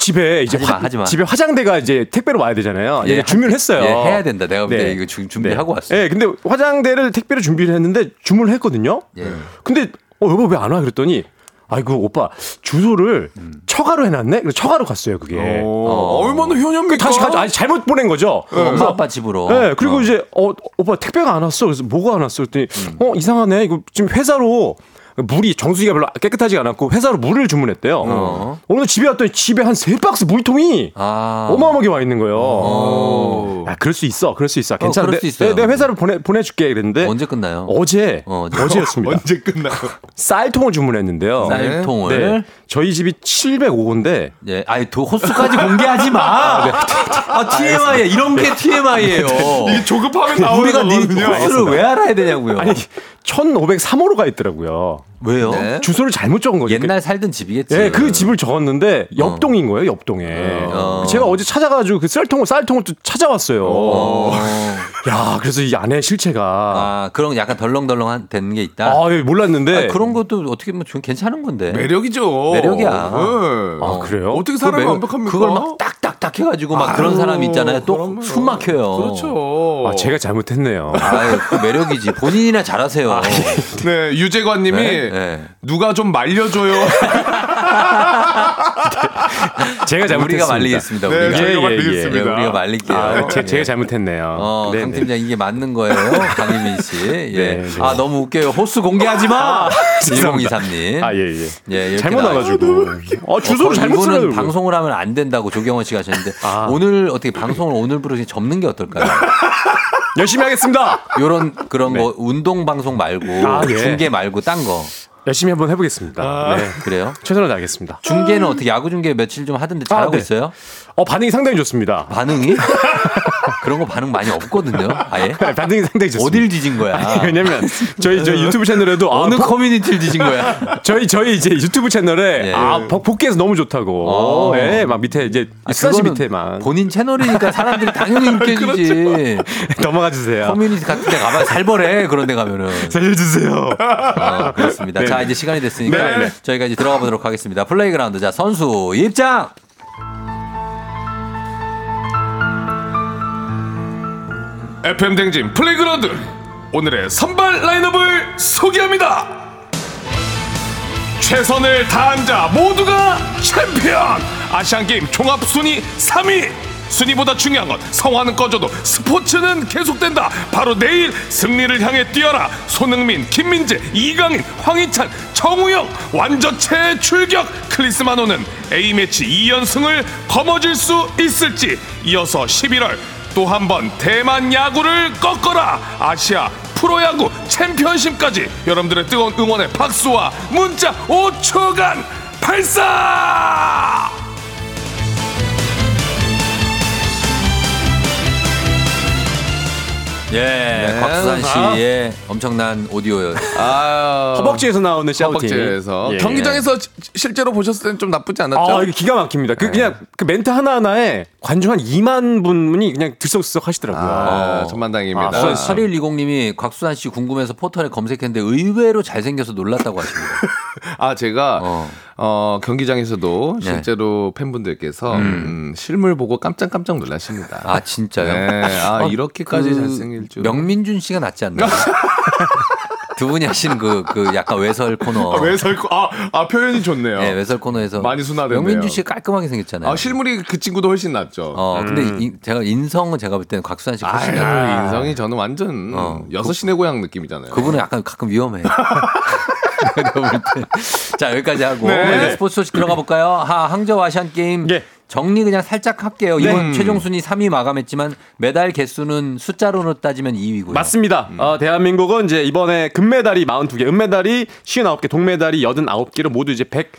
집에 이제 하지마. 집에 화장대가 이제 택배로 와야 되잖아요. 예, 준비를 했어요. 예, 해야 된다. 내가 그때 이거 준비하고 왔어요. 예, 근데 화장대를 택배로 준비를 했는데 주문을 했거든요. 예. 근데 여보 왜 안 와? 그랬더니 아이고 오빠 주소를 처가로 해놨네. 그래서 처가로 갔어요 그게. 얼마나 효녀입니까? 다시 가자. 아니 잘못 보낸 거죠. 네. 엄마 아빠 집으로. 네. 그리고 이제 오빠 택배가 안 왔어. 그래서 뭐가 안 왔어? 그랬더니 이상하네. 이거 지금 회사로. 물이 정수기가 별로 깨끗하지 않았고 회사로 물을 주문했대요. 오늘 집에 왔더니 집에 한 3박스 물통이 어마어마하게 와 있는 거예요. 야, 그럴 수 있어. 그럴 수 있어. 괜찮아. 내가 회사로 보내줄게 그랬는데. 언제 끝나요? 어제였습니다. 언제 끝나요? 쌀통을 주문했는데요. 쌀통을. 네. 저희 집이 705호인데. 예. 아니, 호수까지 공개하지 마. TMI야. 이런 게 TMI예요. 이게 조급하면 나오는 거거든요. 우리가 네 호수를 왜 알아야 되냐고요. 아니, 1503호로 가 있더라고요. 왜요? 네. 주소를 잘못 적은 거죠. 옛날 살던 집이겠지. 네, 그 집을 적었는데 옆동인 거예요. 옆동에. 제가 어제 찾아가지고 그 쌀통을 또 찾아왔어요. 야, 그래서 이 안에 실체가 그런 약간 덜렁덜렁한 되는 게 있다. 몰랐는데. 그런 것도 어떻게 보면 좀 괜찮은 건데. 매력이죠. 매력이야. 네. 그래요? 어떻게 사람이 완벽합니까? 그걸 막 딱딱딱 해가지고 막 그런 사람이 있잖아요. 또 숨 막혀요. 그렇죠. 제가 잘못했네요. 그 매력이지. 본인이나 잘하세요. 네, 유재관님이. 네? 네. 누가 좀 말려줘요. 제가 잘못했습니다. 우리가 말리겠습니다. 네, 우리가 말릴게요. 제가 잘못했네요. 강 팀장 이게 맞는 거예요, 강희민 씨. 예. 네, 너무 웃겨요. 호수 공개하지 마. 1023님. 예. 잘못 와가지고. 주소를 잘못 쓰는. 이분은 방송을 하면 안 된다고 조경원 씨가 하셨는데 오늘 어떻게 방송을 오늘부로 접는 게 어떨까요? 열심히 하겠습니다. 요런 그런 거 운동 방송 말고 중계 말고 딴 거. 열심히 한번 해보겠습니다. 네, 그래요? 최선을 다하겠습니다. 중계는 어떻게 야구 중계 며칠 좀 하던데 잘하고 있어요? 반응이 상당히 좋습니다. 반응이? 그런 거 반응 많이 없거든요. 아예? 반응이 상당히 좋습니다. 어딜 뒤진 거야? 아니, 왜냐면 저희 유튜브 채널에도 어느 커뮤니티를 뒤진 거야? 저희 이제 유튜브 채널에 복귀해서 너무 좋다고. 네, 막 밑에 이제 스타시 밑에만. 본인 채널이니까 사람들이 당연히 웃겨주지. 넘어가 주세요. 커뮤니티 같은 데 가봐 살벌해. 그런 데 가면은. 살려주세요. 그렇습니다. 네. 자, 이제 시간이 됐으니까 저희가 이제 들어가 보도록 하겠습니다. 플레이그라운드. 자, 선수 입장! FM대행진 플레이그라운드 오늘의 선발 라인업을 소개합니다. 최선을 다한 자 모두가 챔피언. 아시안게임 종합순위 3위. 순위보다 중요한 건 성화는 꺼져도 스포츠는 계속된다. 바로 내일 승리를 향해 뛰어라. 손흥민, 김민재, 이강인, 황희찬, 정우영 완저체 출격. 클리스마노는 A매치 2연승을 거머쥘 수 있을지. 이어서 11월 또 한 번 대만 야구를 꺾어라. 아시아 프로야구 챔피언십까지 여러분들의 뜨거운 응원의 박수와 문자 5초간 발사. 예, 네. 곽수산 씨의 엄청난 오디오요. 허벅지에서 나오는 샤우팅. 허벅지에서. 예. 경기장에서 실제로 보셨을 때는 좀 나쁘지 않았죠? 이게 기가 막힙니다. 그냥 그 멘트 하나하나에 관중 한 2만 분이 그냥 들썩들썩 하시더라고요. 전만당입니다. 8120님이 곽수산 씨 궁금해서 포털에 검색했는데 의외로 잘생겨서 놀랐다고 하십니다. 제가 경기장에서도 실제로 팬분들께서 실물 보고 깜짝깜짝 놀라십니다. 진짜요? 네. 이렇게까지 잘생길 줄. 명민준 씨가 낫지 않나요? 두 분이 하시는 그 약간 외설 코너. 표현이 좋네요. 네, 외설 코너에서 많이 순화되네요. 명민준 씨 깔끔하게 생겼잖아요. 실물이 그 친구도 훨씬 낫죠. 근데 제가 인성은 제가 볼 때는 곽수산 씨 훨씬 낫죠. 인성이 저는 완전 여섯 시내 고향 느낌이잖아요. 그분은 약간 가끔 위험해요. 자, 여기까지 하고 스포츠 소식 들어가 볼까요? 항저우 아시안게임 정리 그냥 살짝 할게요. 이번 최종 순위 3위 마감했지만 메달 개수는 숫자로는 따지면 2위고요. 맞습니다. 대한민국은 이제 이번에 금메달이 42개, 은메달이 59개, 동메달이 89개로 모두 이제 100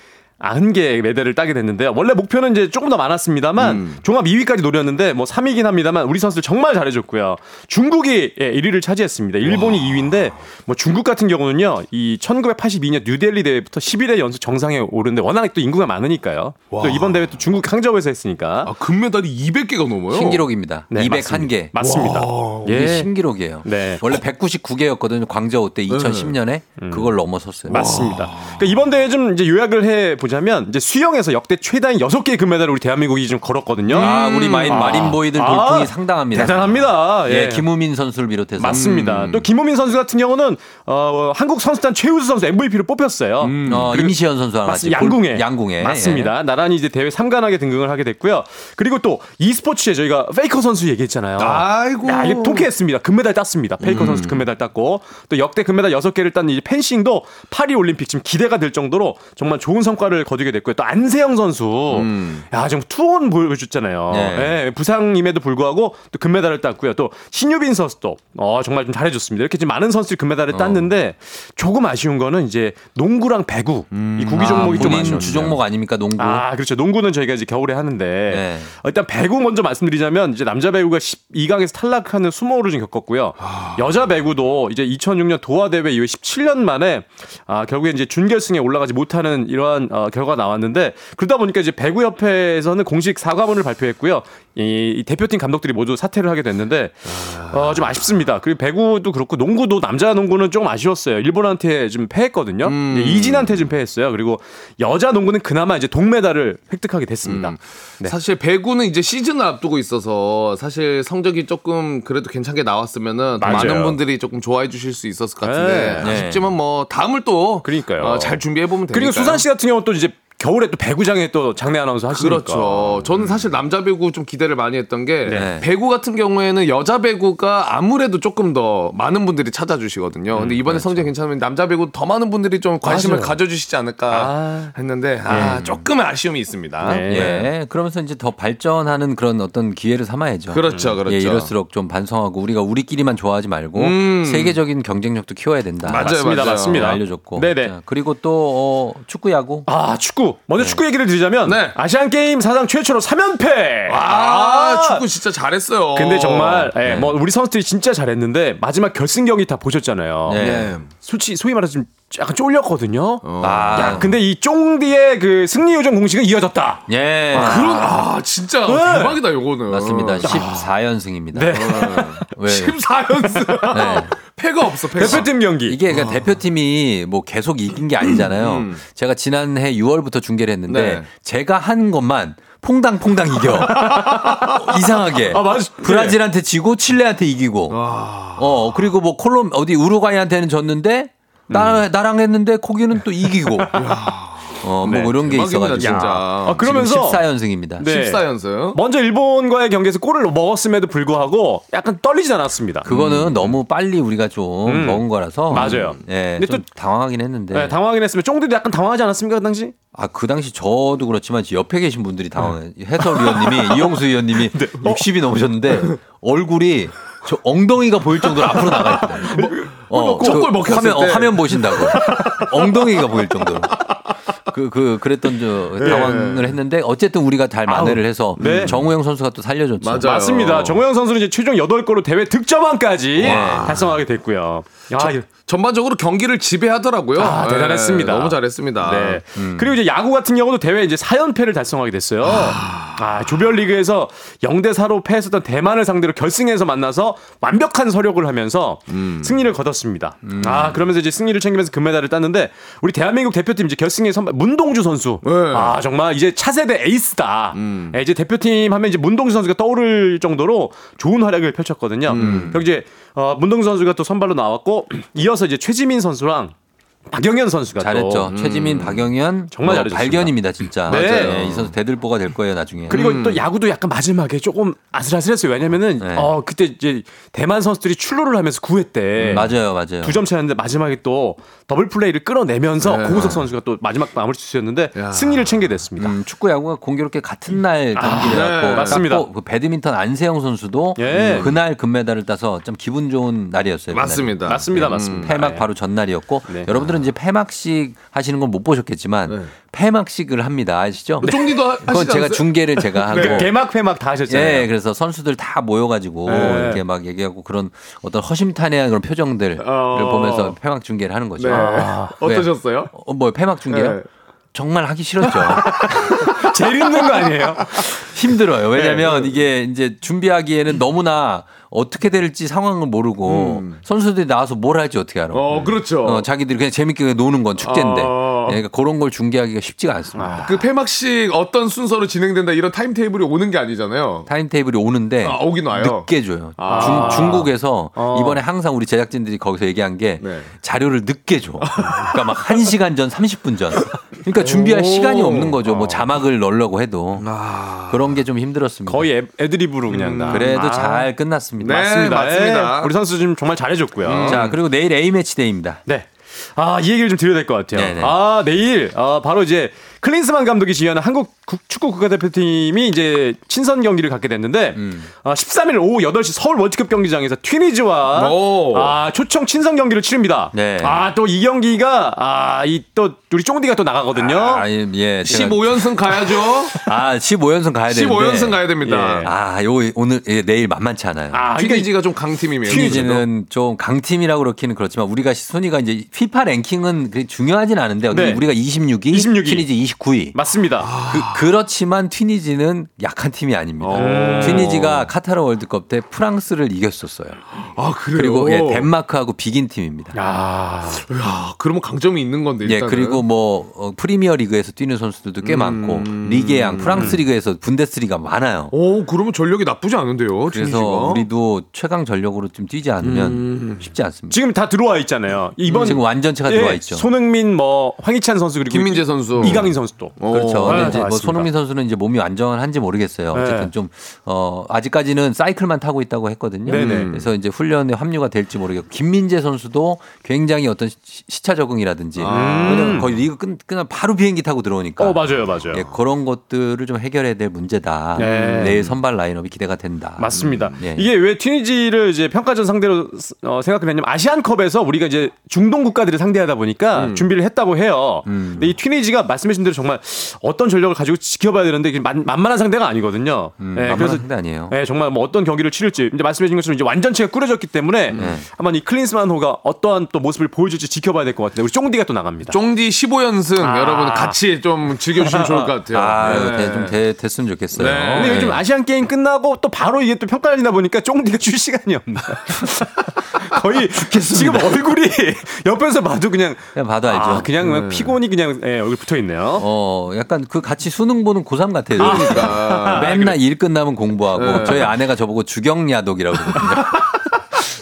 90개 메달을 따게 됐는데요. 원래 목표는 이제 조금 더 많았습니다만 종합 2위까지 노렸는데 뭐 3위긴 합니다만 우리 선수들 정말 잘해줬고요. 중국이 1위를 차지했습니다. 일본이 와. 2위인데 뭐 중국 같은 경우는요. 이 1982년 뉴델리 대회부터 11회 연속 정상에 오른데 워낙 또 인구가 많으니까요. 와. 또 이번 대회 또 중국 항저우에서 했으니까. 아, 금메달이 200개가 넘어요? 신기록입니다. 네, 201개. 맞습니다. 이게 신기록이에요. 네. 원래 199개였거든요. 광저우 때 2010년에 그걸 넘어섰어요. 맞습니다. 그러니까 이번 대회 좀 이제 요약을 해 보자면 이제 수영에서 역대 최다인 6개의 금메달을 우리 대한민국이 좀 걸었거든요. 아, 우리 마린보이들 돌풍이 상당합니다. 대단합니다. 예, 김우민 선수를 비롯해서. 맞습니다. 또 김우민 선수 같은 경우는 한국 선수단 최우수 선수 MVP로 뽑혔어요. 임시현 선수 하나 같이 양궁에. 맞습니다. 예. 나란히 이제 대회 3관왕에 등극을 하게 됐고요. 그리고 또 e스포츠에 저희가 페이커 선수 얘기했잖아요. 아이고. 야, 이게 통쾌했습니다. 금메달 땄습니다. 페이커 선수 금메달 땄고 또 역대 금메달 6개를 딴 이제 펜싱도 파리 올림픽 지금 기대가 될 정도로 정말 좋은 성과를 거두게 됐고요. 또 안세영 선수, 야 지금 투혼 보여줬잖아요. 네. 예, 부상임에도 불구하고 또 금메달을 땄고요. 또 신유빈 선수도 정말 좀 잘해줬습니다. 이렇게 지금 많은 선수들이 금메달을 땄는데 조금 아쉬운 거는 이제 농구랑 배구 이 구기 종목이 좀 아쉬워요. 주 종목 아닙니까 농구? 아 그렇죠. 농구는 저희가 이제 겨울에 하는데 네. 일단 배구 먼저 말씀드리자면 이제 남자 배구가 12강에서 탈락하는 수모를 좀 겪었고요. 여자 배구도 이제 2006년 도하 대회 이후 17년 만에 결국에 이제 준결승에 올라가지 못하는 이러한 결과가 나왔는데 그러다 보니까 이제 배구협회에서는 공식 사과문을 발표했고요. 이 대표팀 감독들이 모두 사퇴를 하게 됐는데 좀 아쉽습니다. 그리고 배구도 그렇고 농구도 남자 농구는 좀 아쉬웠어요. 일본한테 좀 패했거든요. 이진한테 좀 패했어요. 그리고 여자 농구는 그나마 이제 동메달을 획득하게 됐습니다. 네. 사실 배구는 이제 시즌을 앞두고 있어서 사실 성적이 조금 그래도 괜찮게 나왔으면은 많은 분들이 조금 좋아해 주실 수 있었을 것 같은데 네. 아쉽지만 뭐 다음을 또 잘 준비해 보면 되니까요. 그리고 수산 씨 같은 경우는 또 이제 겨울에 또 배구장에 또 장내 아나운서 하시니까 그렇죠. 저는 사실 남자 배구 좀 기대를 많이 했던 게 네. 배구 같은 경우에는 여자 배구가 아무래도 조금 더 많은 분들이 찾아주시거든요. 근데 이번에 그렇죠. 성적이 괜찮으면 남자 배구 더 많은 분들이 좀 관심을 가져주시지 않을까 했는데 조금의 아쉬움이 있습니다. 네. 예. 그러면서 이제 더 발전하는 그런 어떤 기회를 삼아야죠. 그렇죠, 그렇죠. 예, 이럴수록 좀 반성하고 우리끼리만 좋아하지 말고 세계적인 경쟁력도 키워야 된다. 맞습니다. 알려줬고. 네네. 자, 그리고 또 축구, 야구. 축구. 먼저 축구 얘기를 드리자면 아시안게임 사상 최초로 3연패. 축구 진짜 잘했어요. 근데 정말 뭐 우리 선수들이 진짜 잘했는데 마지막 결승 경기 다 보셨잖아요. 네. 솔직히 소위 말해서 좀 약간 쫄렸거든요. 야, 근데 이 쫑디의 그 승리 요정 공식은 이어졌다. 예. 진짜 대박이다 요거는. 맞습니다. 14연승입니다. 네. 14연승. 네. 패가 없어. 대표팀 경기. 이게 그러니까 대표팀이 뭐 계속 이긴 게 아니잖아요. 제가 지난해 6월부터 중계를 했는데 제가 한 것만 퐁당퐁당 이겨. 이상하게. 브라질한테 지고 칠레한테 이기고. 그리고 뭐 우루과이한테는 졌는데 나랑 했는데 거기는 또 이기고. 뭐 이런 게 있어가지고 진짜. 그러면서 14연승입니다. 네. 14연승. 먼저 일본과의 경기에서 골을 먹었음에도 불구하고 약간 떨리지 않았습니다. 그거는 너무 빨리 우리가 좀 먹은 거라서. 맞아요. 네, 근데 또 당황하긴 했는데. 네, 당황하긴 했으면 쫑들이 약간 당황하지 않았습니까 그 당시? 그 당시 저도 그렇지만 옆에 계신 분들이 당황해요. 해설위원님이 이용수 위원님이 60이 넘으셨는데 얼굴이 저 엉덩이가 보일 정도로 앞으로 나가 있어요. 골 먹혔을 때 화면 보신다고 엉덩이가 보일 정도로. 그랬던 당황을 했는데 어쨌든 우리가 잘 만회를 해서 정우영 선수가 또 살려줬죠. 맞습니다. 정우영 선수는 이제 최종 8골로 대회 득점왕까지 달성하게 됐고요. 전반적으로 경기를 지배하더라고요. 대단했습니다. 너무 잘했습니다. 네. 그리고 이제 야구 같은 경우도 대회 이제 4연패를 달성하게 됐어요. 조별리그에서 0-4로 패했었던 대만을 상대로 결승에서 만나서 완벽한 서력을 하면서 승리를 거뒀습니다. 그러면서 이제 승리를 챙기면서 금메달을 땄는데 우리 대한민국 대표팀 이제 결승에 선발 문동주 선수. 네. 정말 이제 차세대 에이스다. 이제 대표팀 하면 이제 문동주 선수가 떠오를 정도로 좋은 활약을 펼쳤거든요. 그리고 이제 문동주 선수가 또 선발로 나왔고 이어서 이제 최지민 선수랑 박영현 선수가 잘했죠. 최지민, 박영현 정말 잘했습니다. 발견입니다, 진짜. 네, 이 선수 대들보가 될 거예요 나중에. 그리고 또 야구도 약간 마지막에 조금 아슬아슬했어요. 왜냐면은 그때 이제 대만 선수들이 출루를 하면서 구했대. 맞아요. 2점 차였는데 마지막에 또 더블 플레이를 끌어내면서 고우석 선수가 또 마지막 마무리 수였는데 승리를 챙게 됐습니다. 축구, 야구가 공교롭게 같은 날 경기였고, 맞습니다. 그 배드민턴 안세영 선수도 그날 금메달을 따서 좀 기분 좋은 날이었어요. 맞습니다. 패막 바로 전날이었고 여러분들. 분들은 이제 폐막식 하시는 건 못 보셨겠지만 네. 폐막식을 합니다. 아시죠? 종디도 네. 그건 제가 중계를 제가 하고 네. 개막 폐막 다 하셨잖아요. 네, 그래서 선수들 다 모여가지고 네. 이렇게 막 얘기하고 그런 어떤 허심탄회한 그런 표정들을 보면서 폐막 중계를 하는 거죠. 네. 아, 어떠셨어요? 뭐 폐막 중계요? 네. 정말 하기 싫었죠. 제일 힘든 거 아니에요? 힘들어요. 왜냐하면 네. 이게 이제 준비하기에는 너무나 어떻게 될지 상황을 모르고 선수들이 나와서 뭘 할지 어떻게 알아? 그렇죠. 자기들이 그냥 재밌게 노는 건 축제인데 그러니까 그런 걸 중계하기가 쉽지가 않습니다. 그 폐막식 어떤 순서로 진행된다 이런 타임테이블이 오는 게 아니잖아요. 타임테이블이 오는데 오긴 와요. 늦게 줘요. 중국에서 이번에 항상 우리 제작진들이 거기서 얘기한 게 네. 자료를 늦게 줘. 그러니까 막 1시간 전, 30분 전. 그러니까 준비할 시간이 없는 거죠. 뭐 자막을 넣으려고 해도 그런 게 좀 힘들었습니다. 거의 애드리브로 그냥 나. 그래도 잘 끝났습니다. 네, 맞습니다. 맞습니다. 우리 선수 지금 정말 잘해줬고요. 자, 그리고 내일 A매치 데이입니다. 네. 아, 이 얘기를 좀 드려야 될 것 같아요. 네네. 아, 내일, 바로 이제 클린스만 감독이 지휘하는 한국 축구 국가대표팀이 이제 친선 경기를 갖게 됐는데, 13일 오후 8시 서울 월드컵 경기장에서 튀니지와 초청 친선 경기를 치릅니다. 네. 아, 또 이 경기가, 우리 쫑디가 또 나가거든요. 15연승 가야죠. 15연승 가야 되는데 15연승 가야 됩니다. 예. 오늘, 내일 만만치 않아요. 튀니지가 좀 강팀이에요. 튀니지는 좀 강팀이라고 그렇기는 그렇지만, 우리가 순위가 이제 피파 랭킹은 중요하진 않은데 네. 우리가 26위, 튀니지 29위. 맞습니다. 그렇지만 튀니지는 약한 팀이 아닙니다. 튀니지가 카타르 월드컵 때 프랑스를 이겼었어요. 그래요? 그리고 덴마크하고 비긴 팀입니다. 그러면 강점이 있는 건데 일단은. 그리고 뭐 프리미어 리그에서 뛰는 선수들도 꽤 많고 리그의 양 프랑스 리그에서 분데스리가 많아요. 그러면 전력이 나쁘지 않은데요. 그래서 우리도 최강 전력으로 좀 뛰지 않으면 쉽지 않습니다. 지금 다 들어와 있잖아요. 이번 지금 완전체가 들어와 있죠. 손흥민, 황희찬 선수 그리고 김민재 선수, 이강인 선수도 그렇죠. 이제 손흥민 선수는 이제 몸이 안정한지 모르겠어요. 어쨌든 좀 아직까지는 사이클만 타고 있다고 했거든요. 네네. 그래서 이제 훈련에 합류가 될지 모르겠고 김민재 선수도 굉장히 어떤 시차 적응이라든지 거의 리그 끝나면 바로 비행기 타고 들어오니까. 맞아요. 그런 것들을 좀 해결해야 될 문제다. 네. 내일 선발 라인업이 기대가 된다. 맞습니다. 이게 왜 튀니지를 이제 평가전 상대로 생각을 했냐면 아시안컵에서 우리가 이제 중동 국가들을 상대하다 보니까 준비를 했다고 해요. 근데 이 튀니지가 말씀하신 대로 정말 어떤 전력을 가지고 지켜봐야 되는데 만만한 상대가 아니거든요. 만만한 상대 아니에요. 정말 뭐 어떤 경기를 치를지 이제 말씀해주신 것처럼 이제 완전체가 꾸려졌기 때문에 아마 이 클린스만호가 어떠한 또 모습을 보여줄지 지켜봐야 될 것 같은데 우리 쫑디가 또 나갑니다. 쫑디 15연승 여러분 같이 좀 즐겨주시면 좋을 것 같아요. 됐으면 좋겠어요. 네. 근데 요즘 아시안 게임 끝나고 또 바로 이게 또 평가전이다 보니까 쫑디가 쉴 시간이 없나. 거의 지금 얼굴이 옆에서 봐도 그냥 봐도 알죠. 그냥 피곤이 그냥 얼굴 붙어 있네요. 약간 그 같이 수능 보는 고3 같아요. 그러니까 맨날 일 끝나면 공부하고 저희 아내가 저보고 주경야독이라고 그러거든요.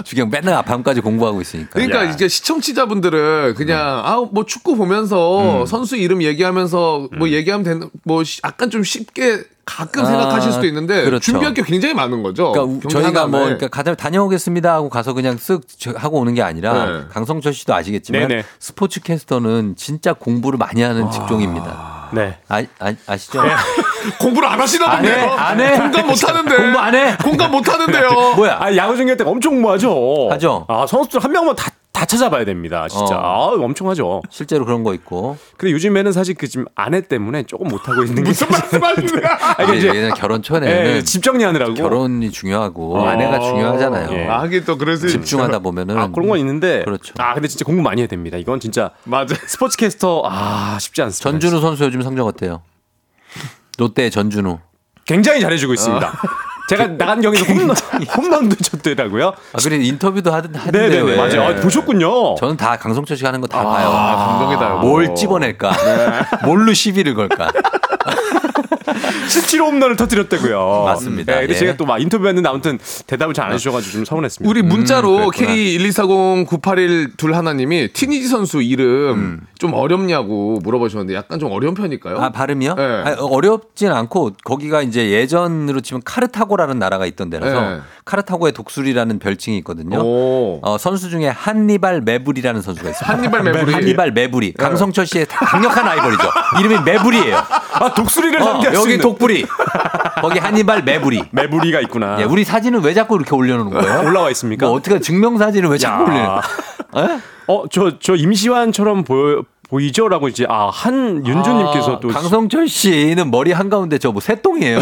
주경 맨날 밤까지 공부하고 있으니까. 그러니까 이제 시청자분들은 그냥 뭐 축구 보면서 선수 이름 얘기하면서 뭐 얘기하면 되는 뭐 약간 좀 쉽게 가끔 생각하실 수도 있는데 그렇죠. 준비할 게 굉장히 많은 거죠. 그러니까 저희가 뭐 그러니까 다녀오겠습니다 하고 가서 그냥 쓱 하고 오는 게 아니라 강성철 씨도 아시겠지만 스포츠 캐스터는 진짜 공부를 많이 하는 직종입니다. 네. 아시죠? 네. 공부를 안 하시다던데요? 안 해. 공감 못 하는데. 공부 안 해. 공감 못 하는데요. 뭐야? 야구 중계 때 엄청 공부하죠. 하죠. 선수들 한 명만 다 찾아봐야 됩니다. 진짜. 엄청하죠. 실제로 그런 거 있고. 근데 요즘에는 사실 그 지금 아내 때문에 조금 못 하고 있는 게 무슨 말씀하시는 거야? 이제 결혼 초에는 집 정리하느라고 결혼이 중요하고 아내가 중요하잖아요. 하긴 또 그래서 집중하다 보면은 그런 건 있는데. 그렇죠. 근데 진짜 공부 많이 해야 됩니다. 이건 진짜 맞아. 스포츠캐스터 쉽지 않습니다. 전준우 선수 요즘 성적 어때요? 롯데 전준우 굉장히 잘해주고 있습니다. 제가 나간 경기에서 홈런도 쳤더라고요. 그래 인터뷰도 하던데요. 네, 맞아요. 보셨군요. 저는 다 강성철 씨가 하는 거 다 봐요. 감동이다. 뭘 집어낼까? 네. 뭘로 시비를 걸까? 17호 홈런을 터뜨렸다고요. 맞습니다. 근데 제가 또 막 인터뷰했는데 아무튼 대답을 잘 안 해주셔가지고 좀 서운했습니다. 우리 문자로 K124098121님이 튀니지 선수 이름 좀 어렵냐고 물어보셨는데 약간 좀 어려운 편일까요? 발음이요? 네. 어렵진 않고 거기가 이제 예전으로 치면 카르타고라는 나라가 있던 데라서 카르타고의 독수리라는 별칭이 있거든요. 선수 중에 한니발 메부리라는 선수가 있습니다. 한니발 메부리. 강성철 씨의 강력한 라이벌이죠. 이름이 메부리예요. 독수리를 상대할 수 있는. 여기 독부리. 거기 한니발 메부리. 메부리가 있구나. 우리 사진은 왜 자꾸 이렇게 올려놓는 거예요? 올라와 있습니까? 뭐 어떻게 증명사진을 왜 자꾸 올리는 거예요? 저 임시완처럼 보이죠라고 이제 한 윤주님께서 또 강성철 씨는 머리 한 가운데 저 뭐 새똥이에요?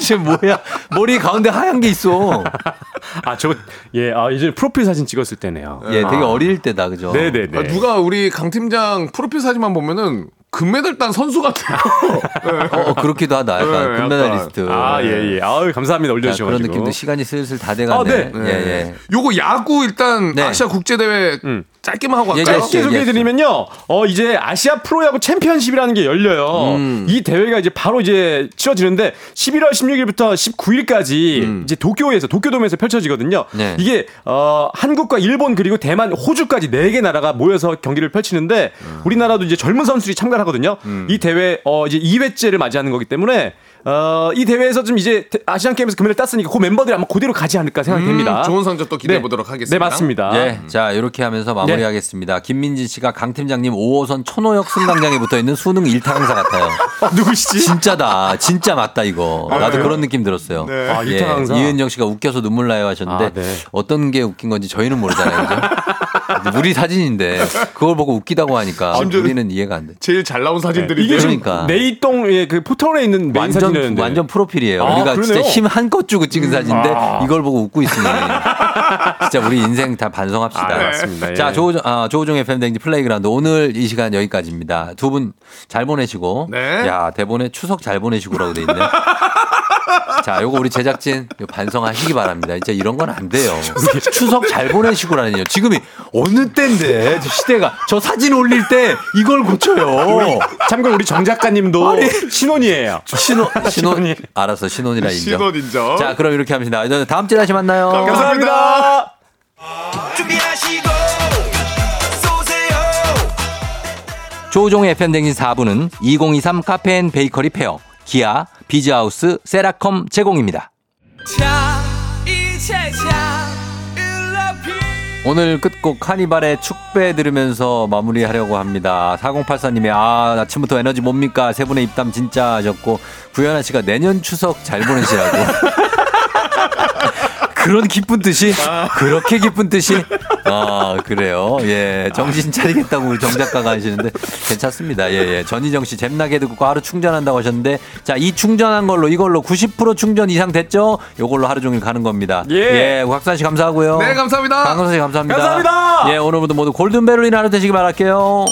지금 뭐야? 머리 가운데 하얀 게 있어. 이제 프로필 사진 찍었을 때네요. 예, 되게 어릴 때다, 그죠? 네네네. 아, 누가 우리 강 팀장 프로필 사진만 보면은 금메달 딴 선수 같아요. 네. 그렇기도 하다. 약간 네, 금메달리스트. 예. 아유, 감사합니다. 올려주셔서. 그런 느낌도 시간이 슬슬 다 돼가네. 네. 예. 요거 야구 일단 아시아 국제대회 짧게만 하고 갈까요? 짧게 소개해드리면요. 이제 아시아 프로야구 챔피언십이라는 게 열려요. 이 대회가 이제 바로 이제 치러지는데 11월 16일부터 19일까지 이제 도쿄돔에서 펼쳐지거든요. 네. 이게 한국과 일본 그리고 대만, 호주까지 4개 나라가 모여서 경기를 펼치는데 우리나라도 이제 젊은 선수들이 참가를 하거든요. 이 대회 이제 2회째를 맞이하는 거기 때문에 이 대회에서 좀 이제 아시안 게임에서 금메달 땄으니까 그 멤버들이 아마 그대로 가지 않을까 생각됩니다. 좋은 성적 또 기대해 보도록 하겠습니다. 네, 맞습니다. 네, 자, 이렇게 하면서 마무리하겠습니다. 김민진 씨가 강 팀장님 5호선 천호역 승강장에 붙어 있는 수능 1타 강사 같아요. 누구시지? 진짜다. 진짜 맞다 이거. 나도 그런 느낌 들었어요. 네. 아, 1타 강사. 이은정 씨가 웃겨서 눈물 나요 하셨는데 어떤 게 웃긴 건지 저희는 모르잖아요. 그죠? 우리 사진인데 그걸 보고 웃기다고 하니까 우리는 이해가 안 돼. 제일 잘 나온 사진들이 이게 그러니까 네이동의 그 포털에 있는 메인 사진 완전 프로필이에요. 우리가 진짜 힘 한껏 주고 찍은 사진인데 이걸 보고 웃고 있으니 진짜 우리 인생 다 반성합시다. 맞습니다. 자, 조우종 FM대행진 플레이그라운드 오늘 이 시간 여기까지입니다. 두 분 잘 보내시고 야, 대본에 추석 잘 보내시고라고 돼 있네. 자, 요거 우리 제작진 반성하시기 바랍니다. 진짜 이런 건 안 돼요. 추석 잘 보내시고라니요. 지금이 어느 때인데 시대가 저 사진 올릴 때 이걸 고쳐요. 참고로 우리 정 작가님도 신혼이에요. 신혼. 알았어, 신혼이라 인정. 신혼 인정. 자, 그럼 이렇게 합니다. 다음 주에 다시 만나요. 감사합니다. 준비하시고 쏘세요. 조우종의 FM대행진 4부는 2023 카페 앤 베이커리 페어, 기아, 비즈하우스, 세라컴 제공입니다. 오늘 끝곡 카니발의 축배 들으면서 마무리하려고 합니다. 4084님이 아침부터 에너지 뭡니까? 세 분의 입담 진짜 하셨고, 구현아 씨가 내년 추석 잘 보내시라고. 그런 기쁜 뜻이? 그렇게 기쁜 뜻이? 그래요. 예. 정신 차리겠다고 우리 정 작가가 하시는데 괜찮습니다. 예. 전희정 씨 잼나게 듣고 하루 충전한다고 하셨는데, 자, 이 충전한 걸로 이걸로 90% 충전 이상 됐죠? 요걸로 하루 종일 가는 겁니다. 예. 곽산 씨 감사하고요. 네, 감사합니다. 강선생 감사합니다. 감사합니다. 예, 오늘부터 모두 골든벨로인 하루 되시길 바랄게요.